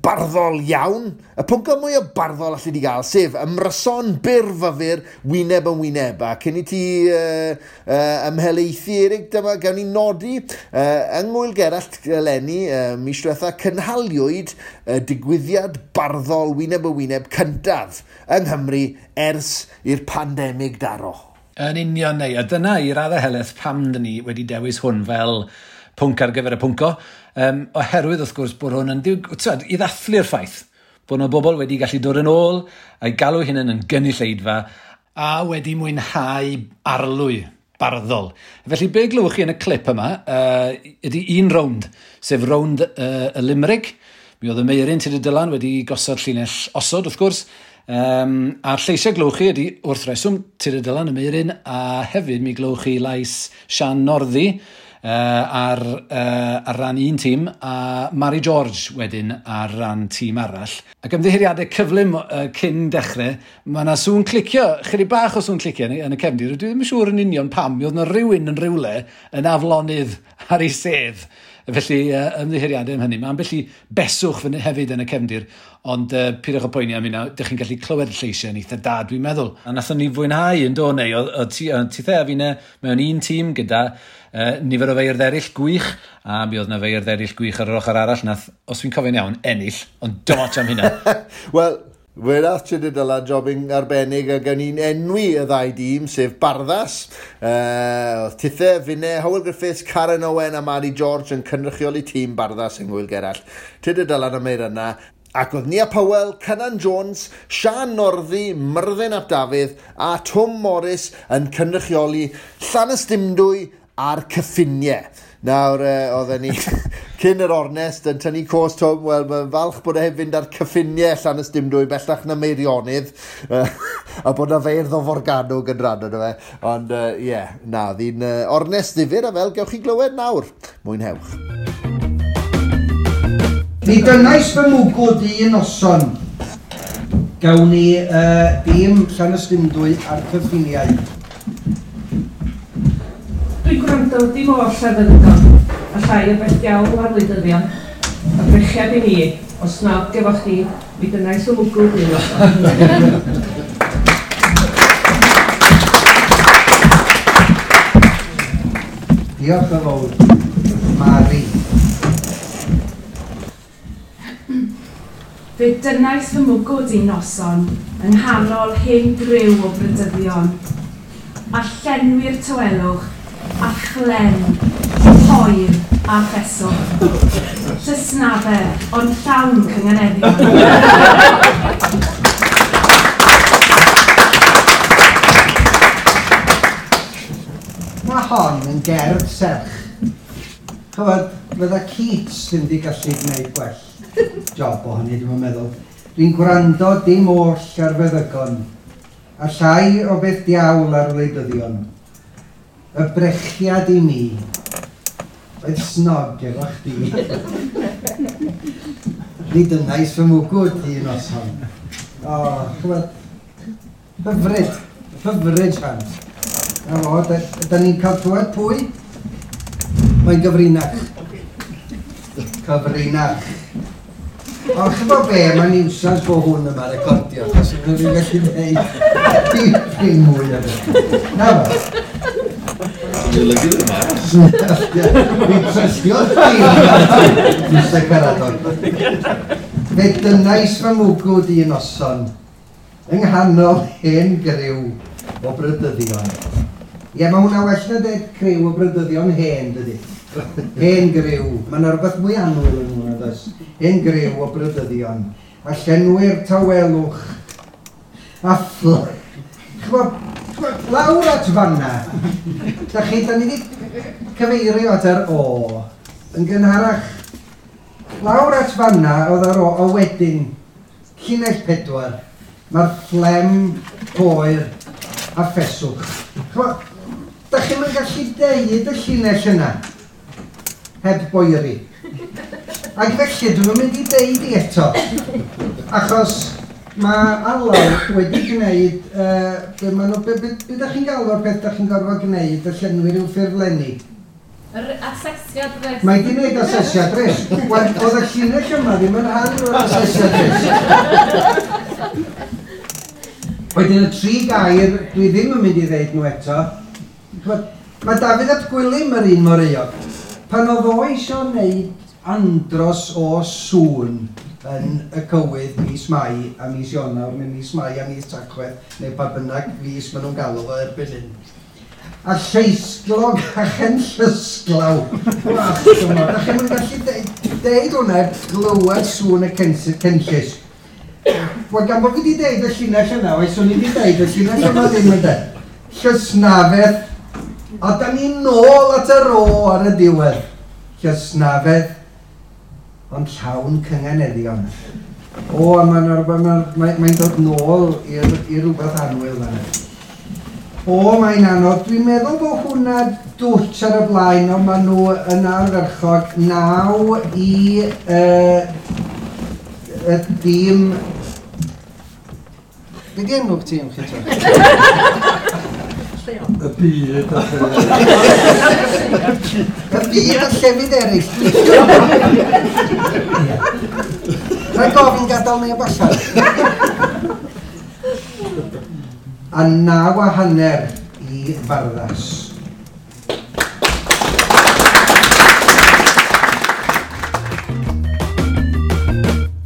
barddol iawn, y pwnco mwy o barddol allai di gael, sef ymryson byrfyfyr wyneb yn wyneb. A cyn i ti ymhelaethu Eirig, dyma gawn ni nodi yng Ngwyl Gerallt eleni, mis diwetha, cynhaliwyd digwyddiad barddol wyneb yn wyneb cyntaf yng Nghymru ers i'r pandemig daro. Yn union neu, a dyna i raddau heleth pam dyn ni wedi dewis hwn fel pwnc ar gyfer y pwnco, oherwydd wrth gwrs bod hwn yn i ddathlu'r ffaith bod yna bobl wedi gallu dod yn ôl a'i galw hynny'n yn gynulleidfa a wedi mwynhau arlwy barddol. Felly be glywch chi yn y clip yma ydy un rownd, sef rownd y Limerick. Mi oedd y Meirin Tudur Dylan wedi gosod llinell osod wrth gwrs, a'r lleisiau glywch chi ydy wrth reswm Tudur Dylan y Meirin, a hefyd mi glywch chi lais Sian Norddi ar ran un tîm a Mari George wedyn ar ran tîm arall. Ac ymddiheiriadau cyflym cyn dechrau, mae yna sŵn clicio, chydig bach o sŵn clicio yn y cefndir. Dwi ddim yn siŵr yn union pam, mi oedd yna rhywun yn rywle yn aflonydd ar ei sedd. Felly ymddiheiriadau am hynny. Mae ambell i beswch hefyd yn y cefndir, ond pidwch o poeni am hynna, dych chi'n gallu clywed y lleisiau yn eitha da, dwi'n meddwl. A nathon ni fwynhau yn do neu, oedd ti the a fi na mewn un tîm gyda nifer o feirdd eraill gwych, a mi oedd na feirdd eraill gwych ar yr ochr arall, nath, os fi'n cofio'n iawn, ennill, ond dim ots am hynna. Wel, wyrach Tudur Dylan jobyn arbennig a gan i'n enwi y ddau dîm, sef Bardas. Oedd Tithe, Fine, Hywel Griffiths, Carwyn Owen a Mari George yn cynrychioli tîm Bardas yng Ngwyl Gerallt. Tudur Dylan am eir yna. Ac oedd Nia Powell, Cynan Jones, Sian Norddi, Myrddin ap Dafydd a Tom Morris yn cynrychioli Llanystumdwy a'r cyffiniau. Nawr, oedden ni cyn yr ornest yn tynnu cost hwm, wel, mae'n falch bod e heb fynd ar cyffiniau allan y Stimdwy, bellach na Meirionydd, a bod na feirdd o Forgannwg yn rhan yna fe. Ond, ie, yeah, na, ddi'n ornest ddifur, a fel gewch chi glywed nawr. Mwynhewch. Ni dynnais fy mwgwd i yn noson. Gawn ni dim llan y Stimdwy ar cyffiniau. Dwi'n gwrando dim o'r llefyddon, a llai o beth diawl o arwydyddion, a brechiad i mi, os nad gefo chi, mi dynnais o mwgwyd i ddod. Diolch yn fawr, Mari. Fe dynnais fy mwgwyd i noson, yng nghanol hen grew o brydyddion, a llenwi'r tawelwch, a chlen, poer a cheswch. Llysnafau, ond llawn cyngeneddion. Mae hon yn gerdd serch. Chofod, fydda Keats ddim wedi gallu gwneud gwell. Job o hynny, dwi'n meddwl. Dwi'n gwrando dim oll ar feddygon, a llai o beth diawl ar wleidyddion. Y brechiad i mi, oedd snog efo chdi. Nid ynnais fy mwgwyd i un oson. O, chymryd, hyfryd chan. O, da ni'n cael dwed pwy? Mae'n gyfrinach. Cyfrinach. O, chymryd be, mae'n niwsans bod hwn yma'r recordio. Os ydym ni'n gallu gwneud dipyn mwy o fe. Na fo. Dylygu yma. Dwi'n trystio'r ffeir. Dwi'n secaradon. Fe dynnais fy mwgwyd i noson, yng nghanol hen griw o brydyddion. Ie, mae hwnna well na dweud griw o brydyddion hen, dydy. Hen griw. Mae yna rhywbeth mwy anwyl yn hwnna, does. Hen griw o brydyddion. A llenwi'r tawelwch. A fflwch. Lawr at fanna. Da chi, da ni wedi cyfeirio at yr o. Yn gynharach, lawr at fanna oedd ar o wedyn, llinell 4, mae'r fflem, poer a ffeswch. Da chi'n gallu deud y llinell yna, heb boeri. Ac felly, dwi'n mynd i deud i eto, achos mae Alaw wedi gwneud, beth ydych chi'n galw o'r peth ydych chi'n gorfod gwneud y llenwi rhyw ffurflenni? Yr asesiad res. Mae wedi gwneud asesiad res. Oedd y llinell yma ddim yn rhan o'r asesiad res. Wedyn y 3 gair, dwi ddim yn mynd i ddeud nhw eto. Mae Dafydd ap Gwilym yr un mor euog. Pan oedd o eisiau wneud andros o sŵn, yn y cywydd mis Mai a mis Ionawr, neu mis Mai a mis Tachwedd, neu pa bynnag mis maen nhw'n galw fo erbyn hyn. A lleisglog a chenllysglaw. Da chi'n mynd gallu deud hwnna, glywed sŵn y cenllys. Wel, gan bod fi wedi deud y llinell yna, oes o'n i wedi deud y llinell yma ddim yn de. Llysnafedd. A da ni nôl at yr o ar y diwedd. Llysnafedd. Ond llawn cyngeneddion. O, a mae'n dod nôl i'r rhywbeth anwyl fanna. O, mae'n anodd. Dwi'n meddwl bod hwnna dwt ar y blaen, ond maen nhw yn arferchog 9 i 5... Be di enwch ti ymwch eto? Y byd a llefydd eraill. Rhaid gofyn gadael neu allan. A 9.5 i Bardas.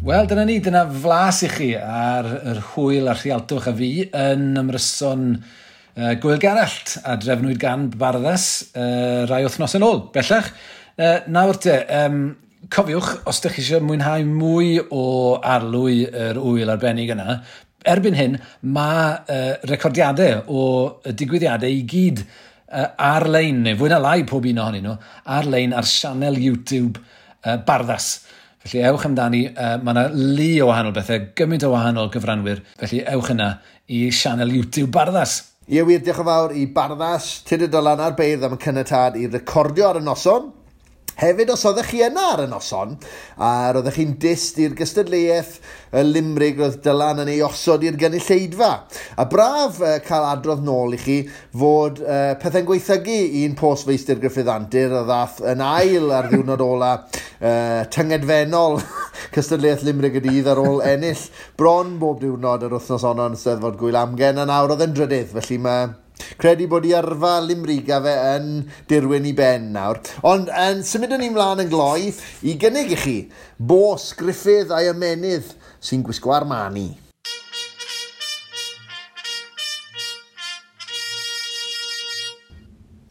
Wel, dyna ni, dyna flas i chi ar yr hwyl a Rhialtwch a fi yn ymryson Gwyl Gerallt, a drefnwyd gan Bardas rai wythnos yn ôl, bellach. Nawr te, cofiwch, os ydych chi eisiau mwynhau mwy o arlwy yr wyl arbennig yna, erbyn hyn, mae recordiadau o digwyddiadau i gyd ar-lein, neu fwy na lai pob un ohonyn nhw, ar-lein ar sianel YouTube Bardas. Felly ewch amdani, mae yna li o wahanol bethau, gymaint o wahanol gyfranwyr, felly ewch yna i sianel YouTube Bardas. Ie, wir, diolch yn fawr i Bardas, tydyd o lan ar beirdd am y cynnytad i recordio ar y noson. Hefyd, os oeddech chi yna ar y noson, a roeddech chi'n dist i'r gystadleuaeth y Limrig roedd Dylan yn ei osod i'r gynulleidfa. A braf cael adrodd nôl i chi fod pethau'n gweithygu un postfeistr Griffith Antur a ddath yn ail ar ddiwrnod ola tyngedfennol cystadleuaeth Limrig y dydd ar ôl ennill bron bob diwrnod yr wythnos honno yn Eisteddfod Gwylamgen a nawr oedd yn drydydd, felly mae... Credu bod i arfa Limriga fe yn dirwyn i ben nawr. Ond symudon ni mlaen yn gloi i gynnig i chi bos, Griffith a'i ymenydd sy'n gwisgo Armani.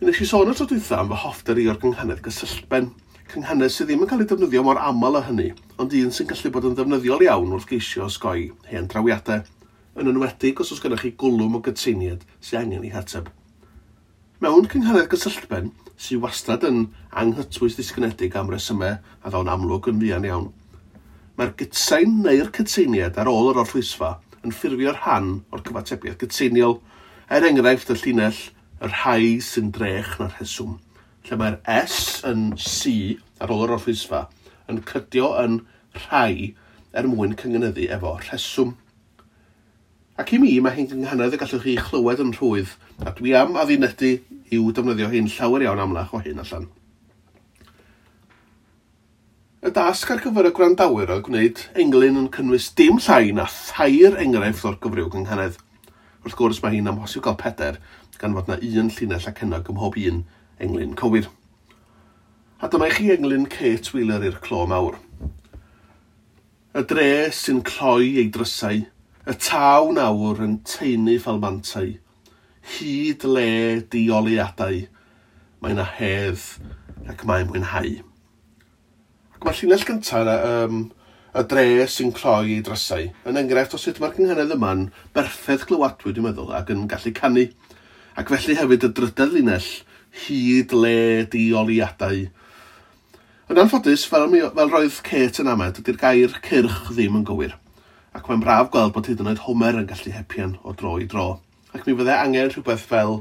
Nes i sôn at o dwytha am fy hoffter i o'r gynghanedd gysylltben. Cynghanedd sydd ddim yn cael ei defnyddio mor aml â hynny, ond un sy'n gallu bod yn ddefnyddiol iawn wrth geisio osgoi hen drawiadau. Yn enwedig os oes gennych chi gwlwm o gytseiniad sy'n angen ei hateb. Mewn cynghanedd gysylltben sy'n wastad yn anghytwys ddisgynedig am resymau a ddawn amlwg yn fuan iawn. Mae'r gytsain neu'r cytseiniad ar ôl yr orllwisfa yn ffurfio'r rhan o'r cyfatebiaeth gytseiniol, er enghraifft y llinell, yr rhai sy'n drech na'r rheswm, lle mae'r S yn C ar ôl yr orllwisfa yn cydio yn rhai er mwyn cynghenyddu efo rheswm. Ac i mi, mae hyn gynghanedd y gallwch chi chlywed yn rhwydd, a dwi am addinedu i'w defnyddio hyn llawer iawn amlach o hyn allan. Y dasg ar gyfer y gwrandawyr oedd gwneud englyn yn cynnwys dim llai na thair enghraifft o'r gyfryw gynghanedd. Wrth gwrs, mae hyn amhosib gael peder, gan fod na un llinell ac ennog ym mhob un englyn cywir. A dyma i chi englyn Kate Wheeler i'r clo mawr. Y dre sy'n cloi ei drysau, y taw nawr yn teinu ffalmantau, hyd le dioliadau, mae yna hedd ac mae'n mwynhau. Ac mae'r llinell gyntaf y dre sy'n cloi ei drysau, yn enghraifft o sut mae'r gynghanedd yma'n berffedd glywadwy, dwi'n meddwl, ac yn gallu canu. Ac felly hefyd y drydedd linell, hyd le dioliadau. Yn anffodus, fel roedd Kate yn amed, ydy'r gair cyrch ddim yn gywir. Ac mae'n braf gweld bod hyd yn oed Homer yn gallu hepian o dro i dro. Ac mi fyddai angen rhywbeth fel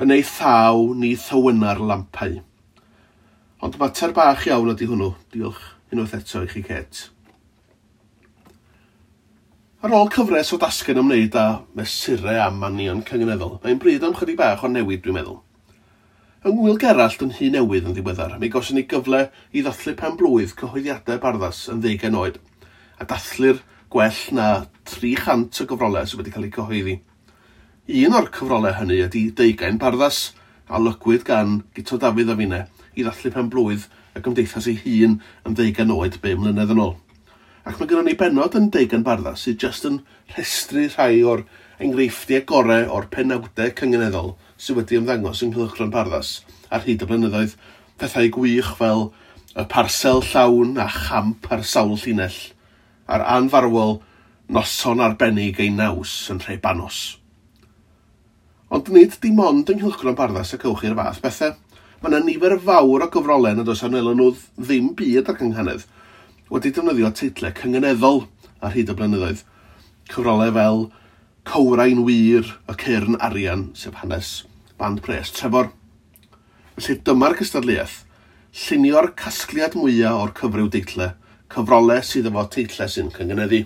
yn ei thaw ni thywyna'r lampau. Ond mater bach iawn ydy hwnnw. Diolch unwaith eto i chi, Kate. Ar ôl cyfres o dasgyn ymwneud â mesurau am manion cyngeneddol, mae'n bryd am chydig bach o newid, dwi'n meddwl. Yng ngwyl Gerallt yn Hy Newydd yn ddiweddar, mi gawson ni gyfle i ddathlu penblwydd cyhoeddiadau Bardas yn 20 oed, a dathlu'r gwell na 300 o gyfrolau sydd wedi cael eu cyhoeddi. Un o'r cyfrolau hynny ydy 20 Bardas, a lygwyd gan Gito Dafydd ap Gwilym i ddathlu penblwydd y gymdeithas ei hun yn 20 oed 5 mlynedd yn ôl. Ac mae gynnon ni benod yn 20 Bardas sydd jyst yn rhestru rhai o'r enghreifftiau gorau o'r penawdau cyngeneddol sydd wedi ymddangos yng ngylchgron Bardas ar hyd y blynyddoedd, pethau gwych fel y parsel llawn a champ ar sawl llinell, a'r anfarwol noson arbennig ei naws yn rhai banos. Ond nid dim ond yng nghylchgron Bardas y cywch i'r fath bethau. Mae yna nifer fawr o gyfrolen a does anelon nhw ddim byd ar gynghanedd wedi defnyddio teitlau cyngeneddol ar hyd y blynyddoedd. Cyfrolau fel Cowrain Wir, y Cyrn Arian, sef hanes band pres Trefor. Felly dyma'r gystadleuaeth, llunio'r casgliad mwyaf o'r cyfryw deitlau, cyfrolau sydd efo teitlau sy'n cyngeneddu.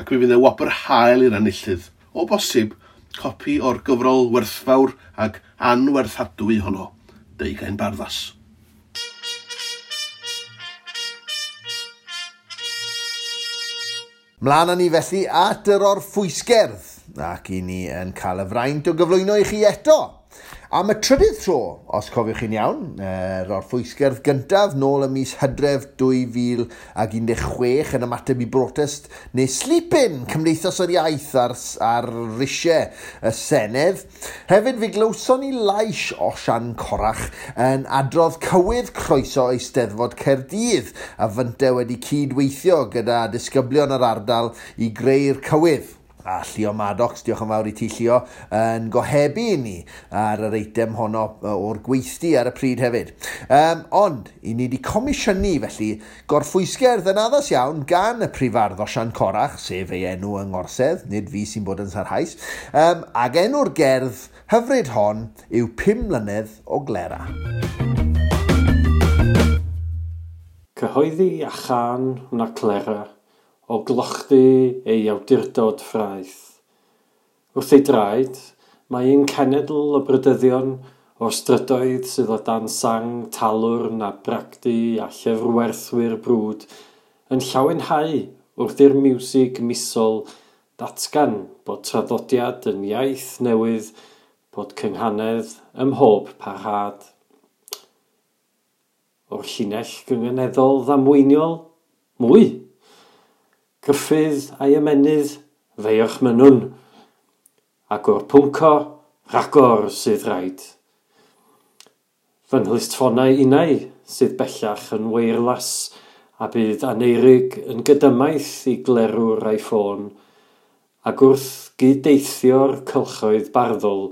Ac mi fydd e wobr hael i'r enillydd, o bosib, copi o'r gyfrol werthfawr ac anwerthadwy honno, 20 Bardas. Mlaen â ni felly at yr orffwysgerdd, ac i ni yn cael y fraint o gyflwyno i chi eto. Am y trydydd tro, os cofiwch chi'n iawn, yr orffwysgerdd gyntaf nôl ym mis Hydref 2016 yn ymateb i brotest neu slipin Cymdeithas yr Iaith ar risiau y Senedd. Hefyd fe glywson ni lais Osian Corach yn adrodd cywydd croeso Eisteddfod Caerdydd a fynte wedi cydweithio gyda disgyblion yr ardal i greu'r cywydd. a Llio Maddox, diolch yn fawr i ti Llio, yn gohebu i ni ar yr eitem honno o'r gweithdi ar y pryd hefyd. Ond, i ni wedi comisiynu felly gorffwysgerdd yn addas iawn gan y prifardd Osian Corach, sef ei enw yng Ngorsedd, nid fi sy'n bod yn sarhaes, ac enw'r gerdd hyfryd hon yw 5 mlynedd o glera. Cyhoeddi a chan na Clera, o glochdy ei awdurdod ffraith. Wrth ei draed, mae un cenedl o brydyddion o strydoedd sydd o dan sang, talwr na bragdy a llyfrwerthwyr brwd yn llawenhau wrth i'r miwsig misol datgan bod traddodiad yn iaith newydd, bod cynghanedd ym mhob parhad. O'r llinell gyngeneddol ddamweiniol, mwy! Griffydd a'i ymenydd, feiwch mynwn, ac o'r pwnco, ragor sydd rhaid. Fy nhlystfonau unau sydd bellach yn weirlas, a bydd aneirig yn gydamaeth i glerw'r a'i ffôn, ac wrth gydeithio'r cylchoedd barddol,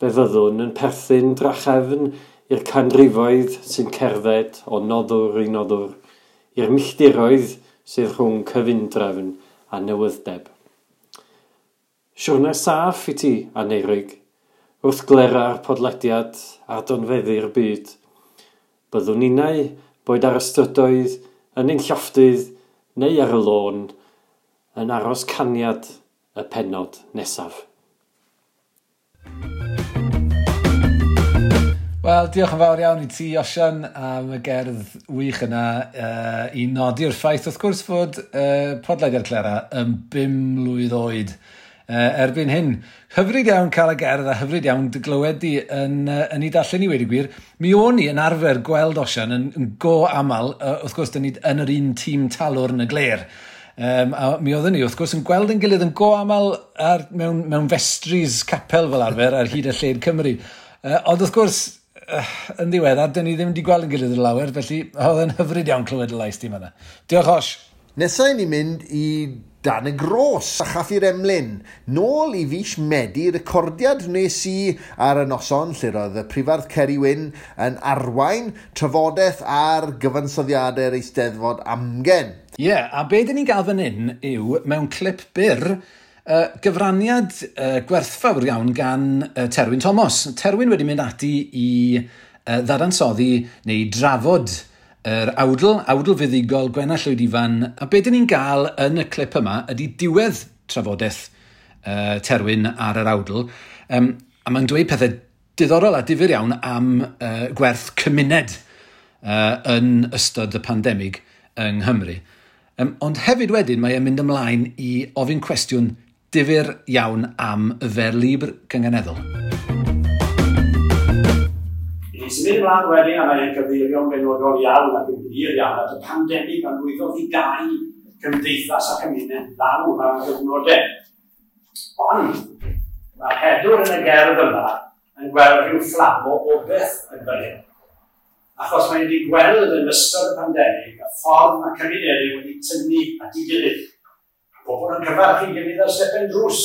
fe fyddwn yn perthyn drachefn i'r canrifoedd sy'n cerdded o noddwr i noddwr, i'r milltiroedd sydd rhwng cyfundrefn a newydddeb. Siwrne saff i ti, Aneirig, wrth glera'r podlediad a donfeddu'r byd. Byddwn unau boed ar y strydoedd, yn ein llofftydd neu ar y lôn, yn aros caniad y pennod nesaf. Wel, diolch yn fawr iawn i ti, Osian, am y gerdd wych yna I nodi'r ffaith. Wrth gwrs fod podlediad Clera yn 5 mlwydd oed erbyn hyn. Hyfryd iawn cael y gerdd a hyfryd iawn dy glywed di yn ei darllen I wedi gwir. Mi o'n i yn arfer gweld Osian yn go aml, wrth gwrs, dyn ni yn yr un tîm talwr yn y gler. A mi oedden ni, wrth gwrs, yn gweld yn gilydd yn go aml mewn festris capel fel arfer ar hyd y lled Cymru. Ond wrth gwrs, yn ddiweddar, dyn ni ddim wedi gweld yn gilydd yr lawer, felly oedd yn hyfryd iawn clywed y lais dim yna. Diolch Osh. Nesa i ni mynd i dan y gros a chaffi'r emlyn. Nôl i fish Medi, recordiad nes I ar y noson lle roedd y prifardd Ceri Wyn yn arwain trafodaeth ar gyfansoddiadau'r Eisteddfod amgen. Ie, a be dyn ni'n gael fan hyn yw mewn clip byr, gyfraniad gwerthfawr iawn gan Terwyn Thomas. Terwyn wedi mynd ati I ddadansoddi neu drafod yr awdl fuddugol Gwenallt Llwydifan. A be dyn ni'n gael yn y clip yma ydy diwedd trafodaeth Terwyn ar yr awdl. A mae'n dweud pethau diddorol a difyr iawn am gwerth cymuned yn ystod y pandemig yng Nghymru. Ond hefyd wedyn mae e'n mynd ymlaen I ofyn cwestiwn difyr iawn am y ferlibr gyngeneddol. Sy'n mynd ymlaen wedyn a mae'n gyfeirio'n benodol iawn ac yn glir iawn at y pandemig a'n lwyddodd I gau cymdeithas ac cymuned lawr am gyfnodau. Ond, mae'r pedwr yn y gerdd yma yn gweld rhyw fflamo o beth yn byrru. Achos mae wedi gweld yn ystod y pandemig y ffordd mae cymunedau wedi tynnu at ei gilydd. Bobl yn cyfarch I gilydd ar stepen drws.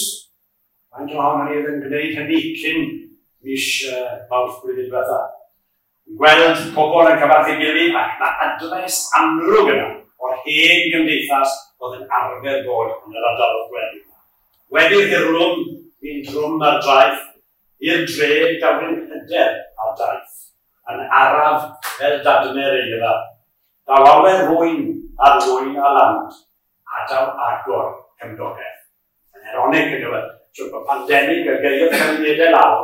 Mae'n glawn hynny oedd yn gwneud hynny cyn mis mawrth blwyddyn diwetha. Gweld pobl yn cyfarch I gilydd ac mae adres amlwg yna o'r hen gymdeithas oedd yn arfer bod yn yr ardaloedd gweddi. Wedi'r hirlwm, fi'n drwm ar draeth, i'r dre gawyn hyder ar draeth. Yn araf fel dadmer eira. Daw awen fwyn a land, adaw agor cymdogaeth. Yn ironic yn dweud, sy'n bod pandemig a geirio'r cymunedau lawr,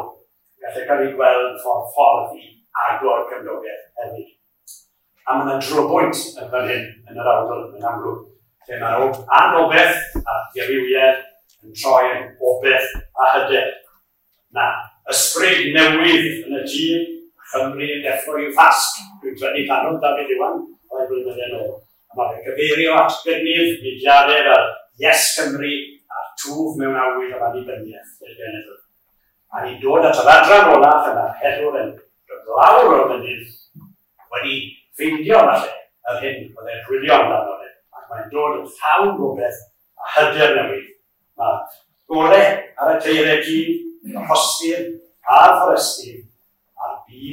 gallai cael ei gweld ffordd I agor cymdogaeth hefyd. A mae'n trwbwynt yn fan hyn yn yr awdl yn amlwg, lle mae'n anobaith a ddirywiau yn troi yn obaith a hyder. Na, ysbryd newydd yn y tîm, Cymru yn deffro I ffasg, dwi'n trefnu canol Dafydd Iwan, o'r blynyddoedd yn ôl. A mae'n cyfeirio at gynnydd mudiadau fel Yes Cymru a'r twf mewn awyr o annibyniaeth. A ni dod at yr adran olaf yna hedwr yn lawr o'r mynydd wedi ffeindio na lle yr hyn oedd e'n rhwylio amdano fe. Ac mae'n dod yn llawn o beth a hyder newydd. gore ar y geiriau gyd, y hostir a'r fforestydd, a'r byd I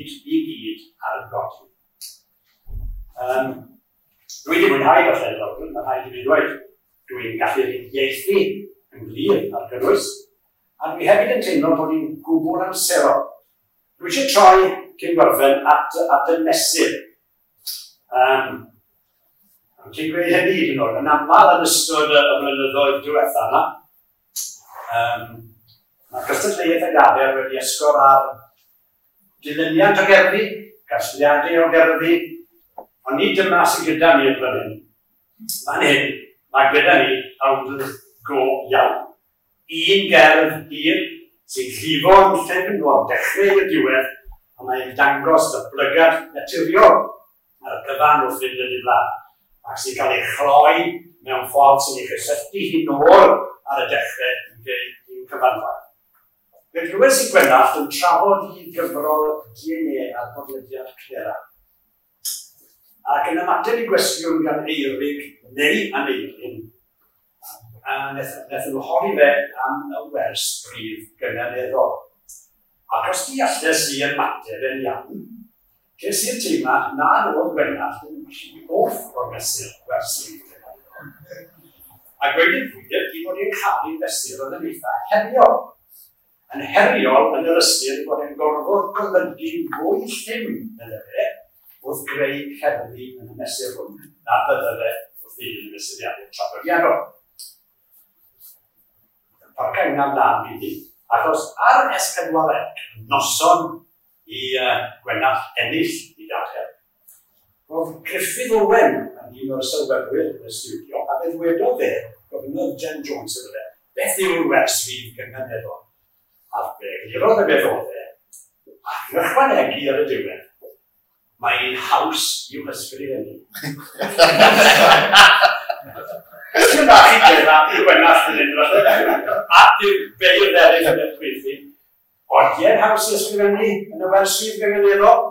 gyd ar y godi. Dwi wedi mwynhau falle ddodrwm, mae'n rhaid I fi ddweud. Dwi'n gallu ieithu ynglŷn ar gynnwys, a dwi hefyd yn teimlo bod ni'n gwbl amserol. Dwi eisiau troi cyn-gorfen at y mesur. Am ti'n gwneud hynny hyd yn oed, yn aml yn ystod y blynyddoedd diwetha yna. Mae cystadleuaeth y gaber wedi esgor ar dilyniant o gerddi, gasgliadau o gerddi, ond nid dyma sy'n gyda ni y blynyddoedd. Fan hyn, mae gyda ni awdl go iawn. Un gerdd hir sy'n llifo'n llyn o'r dechrau y diwedd, a mae'n dangos datblygad naturiol ar y cyfan wrth fynd yn ei flan, ac sy'n cael ei chloi mewn ffordd sy'n ei chysylltu hyn o'r ar y dechrau i'n cyfanwaith. Fe rhywun sy'n gwennallt yn trafod I gyfrol DNA a'r Bodlediad Clera. Ac yn ymateb I gwestiwn gan Eirig neu Aneirin, a wnaethon nhw hori fe am y wers brif gyngeneddol. Ac os di allais I ymateb yn iawn, ges i'r teimlad na'n oedd gwennallt yn wrth o'r mesur wersy'n gyngeneddol. A gweinydd gwydr I bod i'n cael mesur oedd yn eitha heriol. Yn heriol yn yr ystyr bod e'n gorfod golygu'n fwy llym yn efe wrth greu cerddi yn y mesur hwn na byddaf e wrth ddyn yn y mesuriadau trafodiadol. O'r cangan na byd I, achos ar Esgedwarec, noson I Gwennall ennill I Darher, roedd Griffydd Owen yn un o'r sylwebwyr yn y studio, a fe ddwedodd e, gofynodd Jen Jones yn fe, beth yw'r wers fi'n gyngeneddol? A fe glirodd y beth oedd e, ac ychwanegu ar y diwedd. Mae'n haws yw ysgrifennu. Ysgrifennu bach I gyfan I Gwennall yn unrhyw. A dwi'n beir eraill yn y chwyddi. Ond ie'n haws ysgrifennu yn y wersydd gyngeneddol,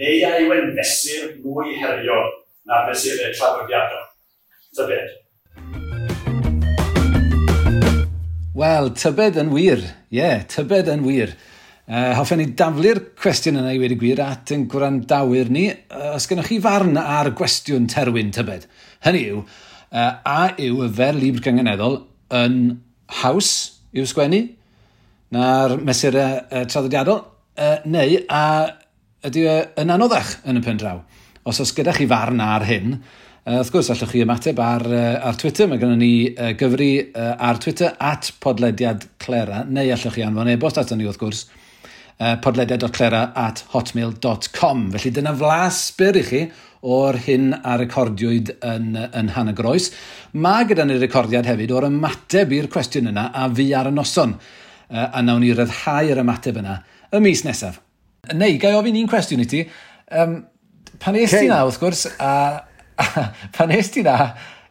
neu a yw yn mesur mwy heriol na'r mesurau trafodiadol. Tybed. Wel, tybed yn wir. Ie, tybed yn wir. Hoffen ni daflu'r cwestiwn yna I wedi gwir at yn gwrandawyr ni. Os gennych chi farn ar gwestiwn terwyn tybed? Hynny yw, a yw y fer libr gyngeneddol yn haws yw sgwennu na'r mesurau traddodiadol? Neu, a ydy yn anoddach yn y pen draw? Os oes gyda chi farn ar hyn, wrth gwrs allwch chi ymateb ar Twitter. Mae gennym ni gyfri ar Twitter @podlediadclera, neu allwch chi anfon e-bost aton ni wrth gwrs. podlediad.clera@hotmail.com. Felly dyna flas byr I chi o'r hyn a recordiwyd yn hanner groes. Mae gyda ni'r recordiad hefyd o'r ymateb i'r cwestiwn yna a fi ar y noson. A nawn ni ryddhau yr ymateb yna y mis nesaf. Neu, gai ofyn un cwestiwn I ti. Pan eist ti na, wrth gwrs, a pan eist ti na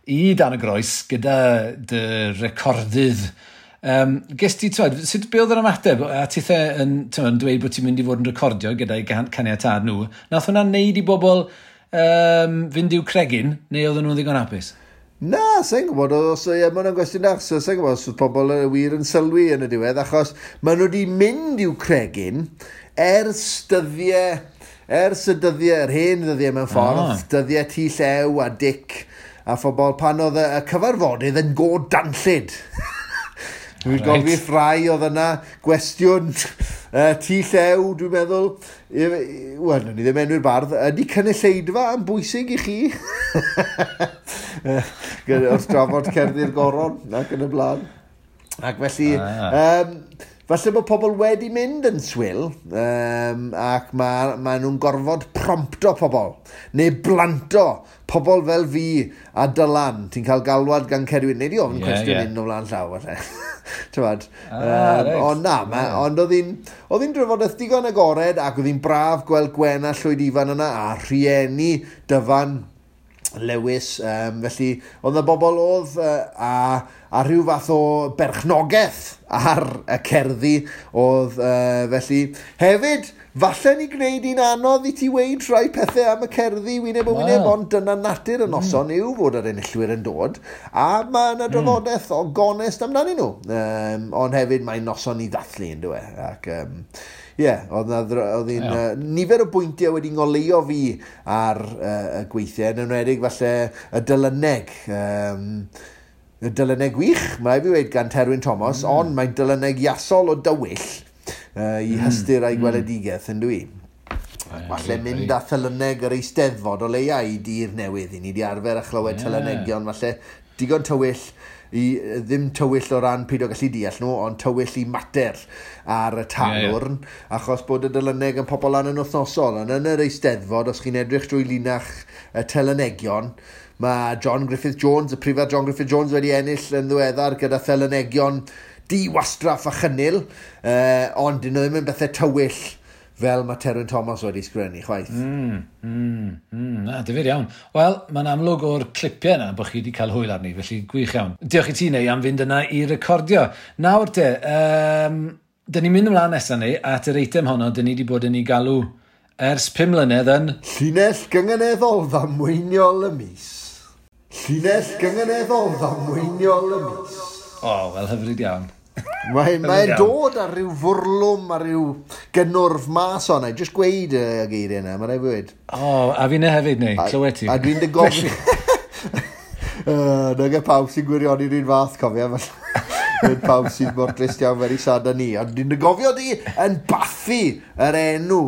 I dan y groes gyda dy recordydd Gest ti, sut be oedd yr ymateb? A tithau yn dweud bod ti'n mynd I fod yn recordio gyda'i caniatad nhw. Nath hwnna wneud I bobl fynd i'w cregin, neu oedden nhw'n ddigon hapus? Na, sa'n gwybod. Mae hwnna'n gwestiwn da. Sa'n gwybod os oedd pobl wir yn sylwi yn y diwedd, achos maen nhw wedi mynd i'w cregin ers y dyddiau, yr hen ddyddiau mewn ffordd, dyddiau tu llew a dic, a phobl pan oedd y cyfarfodydd yn go danllid. Dwi'n gofio ffrau oedd yna, gwestiwn, tu llew, dwi'n meddwl. Wel, ni ddim enw'r bardd. Ydy cynulleidfa yn bwysig I chi? Wrth drafod cerddi'r goron ac yn y blaen. Ac felly, falle bod pobl wedi mynd yn swil ac mae nhw'n gorfod prompto pobl neu blanto pobl fel fi a Dylan. Ti'n cael galwad gan Cerwyn. Neu di ofyn cwestiwn hyn o flaen llaw. Ond na, ond oedd hi'n drafodaeth digon agored ac oedd hi'n braf gweld Gwenna Llwyd Ifan yna a rhieni Dyfan Lewis. Felly, oedd y bobl oedd a a rhyw fath o berchnogaeth ar y cerddi oedd felly. Hefyd, falle ni gwneud un anodd i ti weid rhai pethau am y cerddi wyneb o wyneb, ond dyna natur y noson yw fod yr enillwyr yn dod, a mae yna drafodaeth o gonest amdanyn nhw. Ond hefyd mae'n noson i ddathlu yn dwi. Ac, oedd nifer o bwyntiau wedi ngoleio fi ar y gweithiau, yn enwedig falle y dylyneg. Y dylyneg wych, mae fi wedi gan Terwyn Thomas, ond mae dylyneg iasol o dywyll I hystyr a'i gweledigaeth yn dwi. Falle mynd â thylyneg yr Eisteddfod o leia I dir newydd. I ni wedi arfer a chlywed tylynegion, falle digon tywyll, I ddim tywyll o ran peidio gallu deall nhw, ond tywyll I mater ar y tanwrn, achos bod y dylyneg yn pobl lan yn wythnosol, ond yn yr Eisteddfod, os chi'n edrych drwy linach y tylynegion, mae y prifar John Griffith Jones wedi ennill yn ddiweddar gyda thelynegion diwastraff a chynil, ond dyn nhw ddim yn bethau tywyll fel mae Terwyn Thomas wedi sgrennu chwaith. Na, difyr iawn. Wel, mae'n amlwg o'r clipiau yna bod chi wedi cael hwyl arni, felly gwych iawn. Diolch I ti neu am fynd yna I recordio. Nawr te, dyn ni'n mynd ymlaen nesaf neu, at yr eitem honno, dyn ni wedi bod yn ei galw ers 5 mlynedd yn... Llinell gyngeneddol ddamweiniol y mis. Llinell gyngeneddol ddamweiniol y mis. Wel, hyfryd iawn. Mae'n dod ar ryw fwrlwm, ar ryw gynnwrf mas o'n jyst gweud y geiriau yna, mae'n ei fwyd. A fi ne hefyd neu, clywed ti. A dwi'n dy gofyn. Nag y pawb sy'n gwirioni'r un fath, cofio. Nid pawb sy'n mortlist iawn very sad a ni. Ond dwi'n dy gofio di yn bathu yr enw.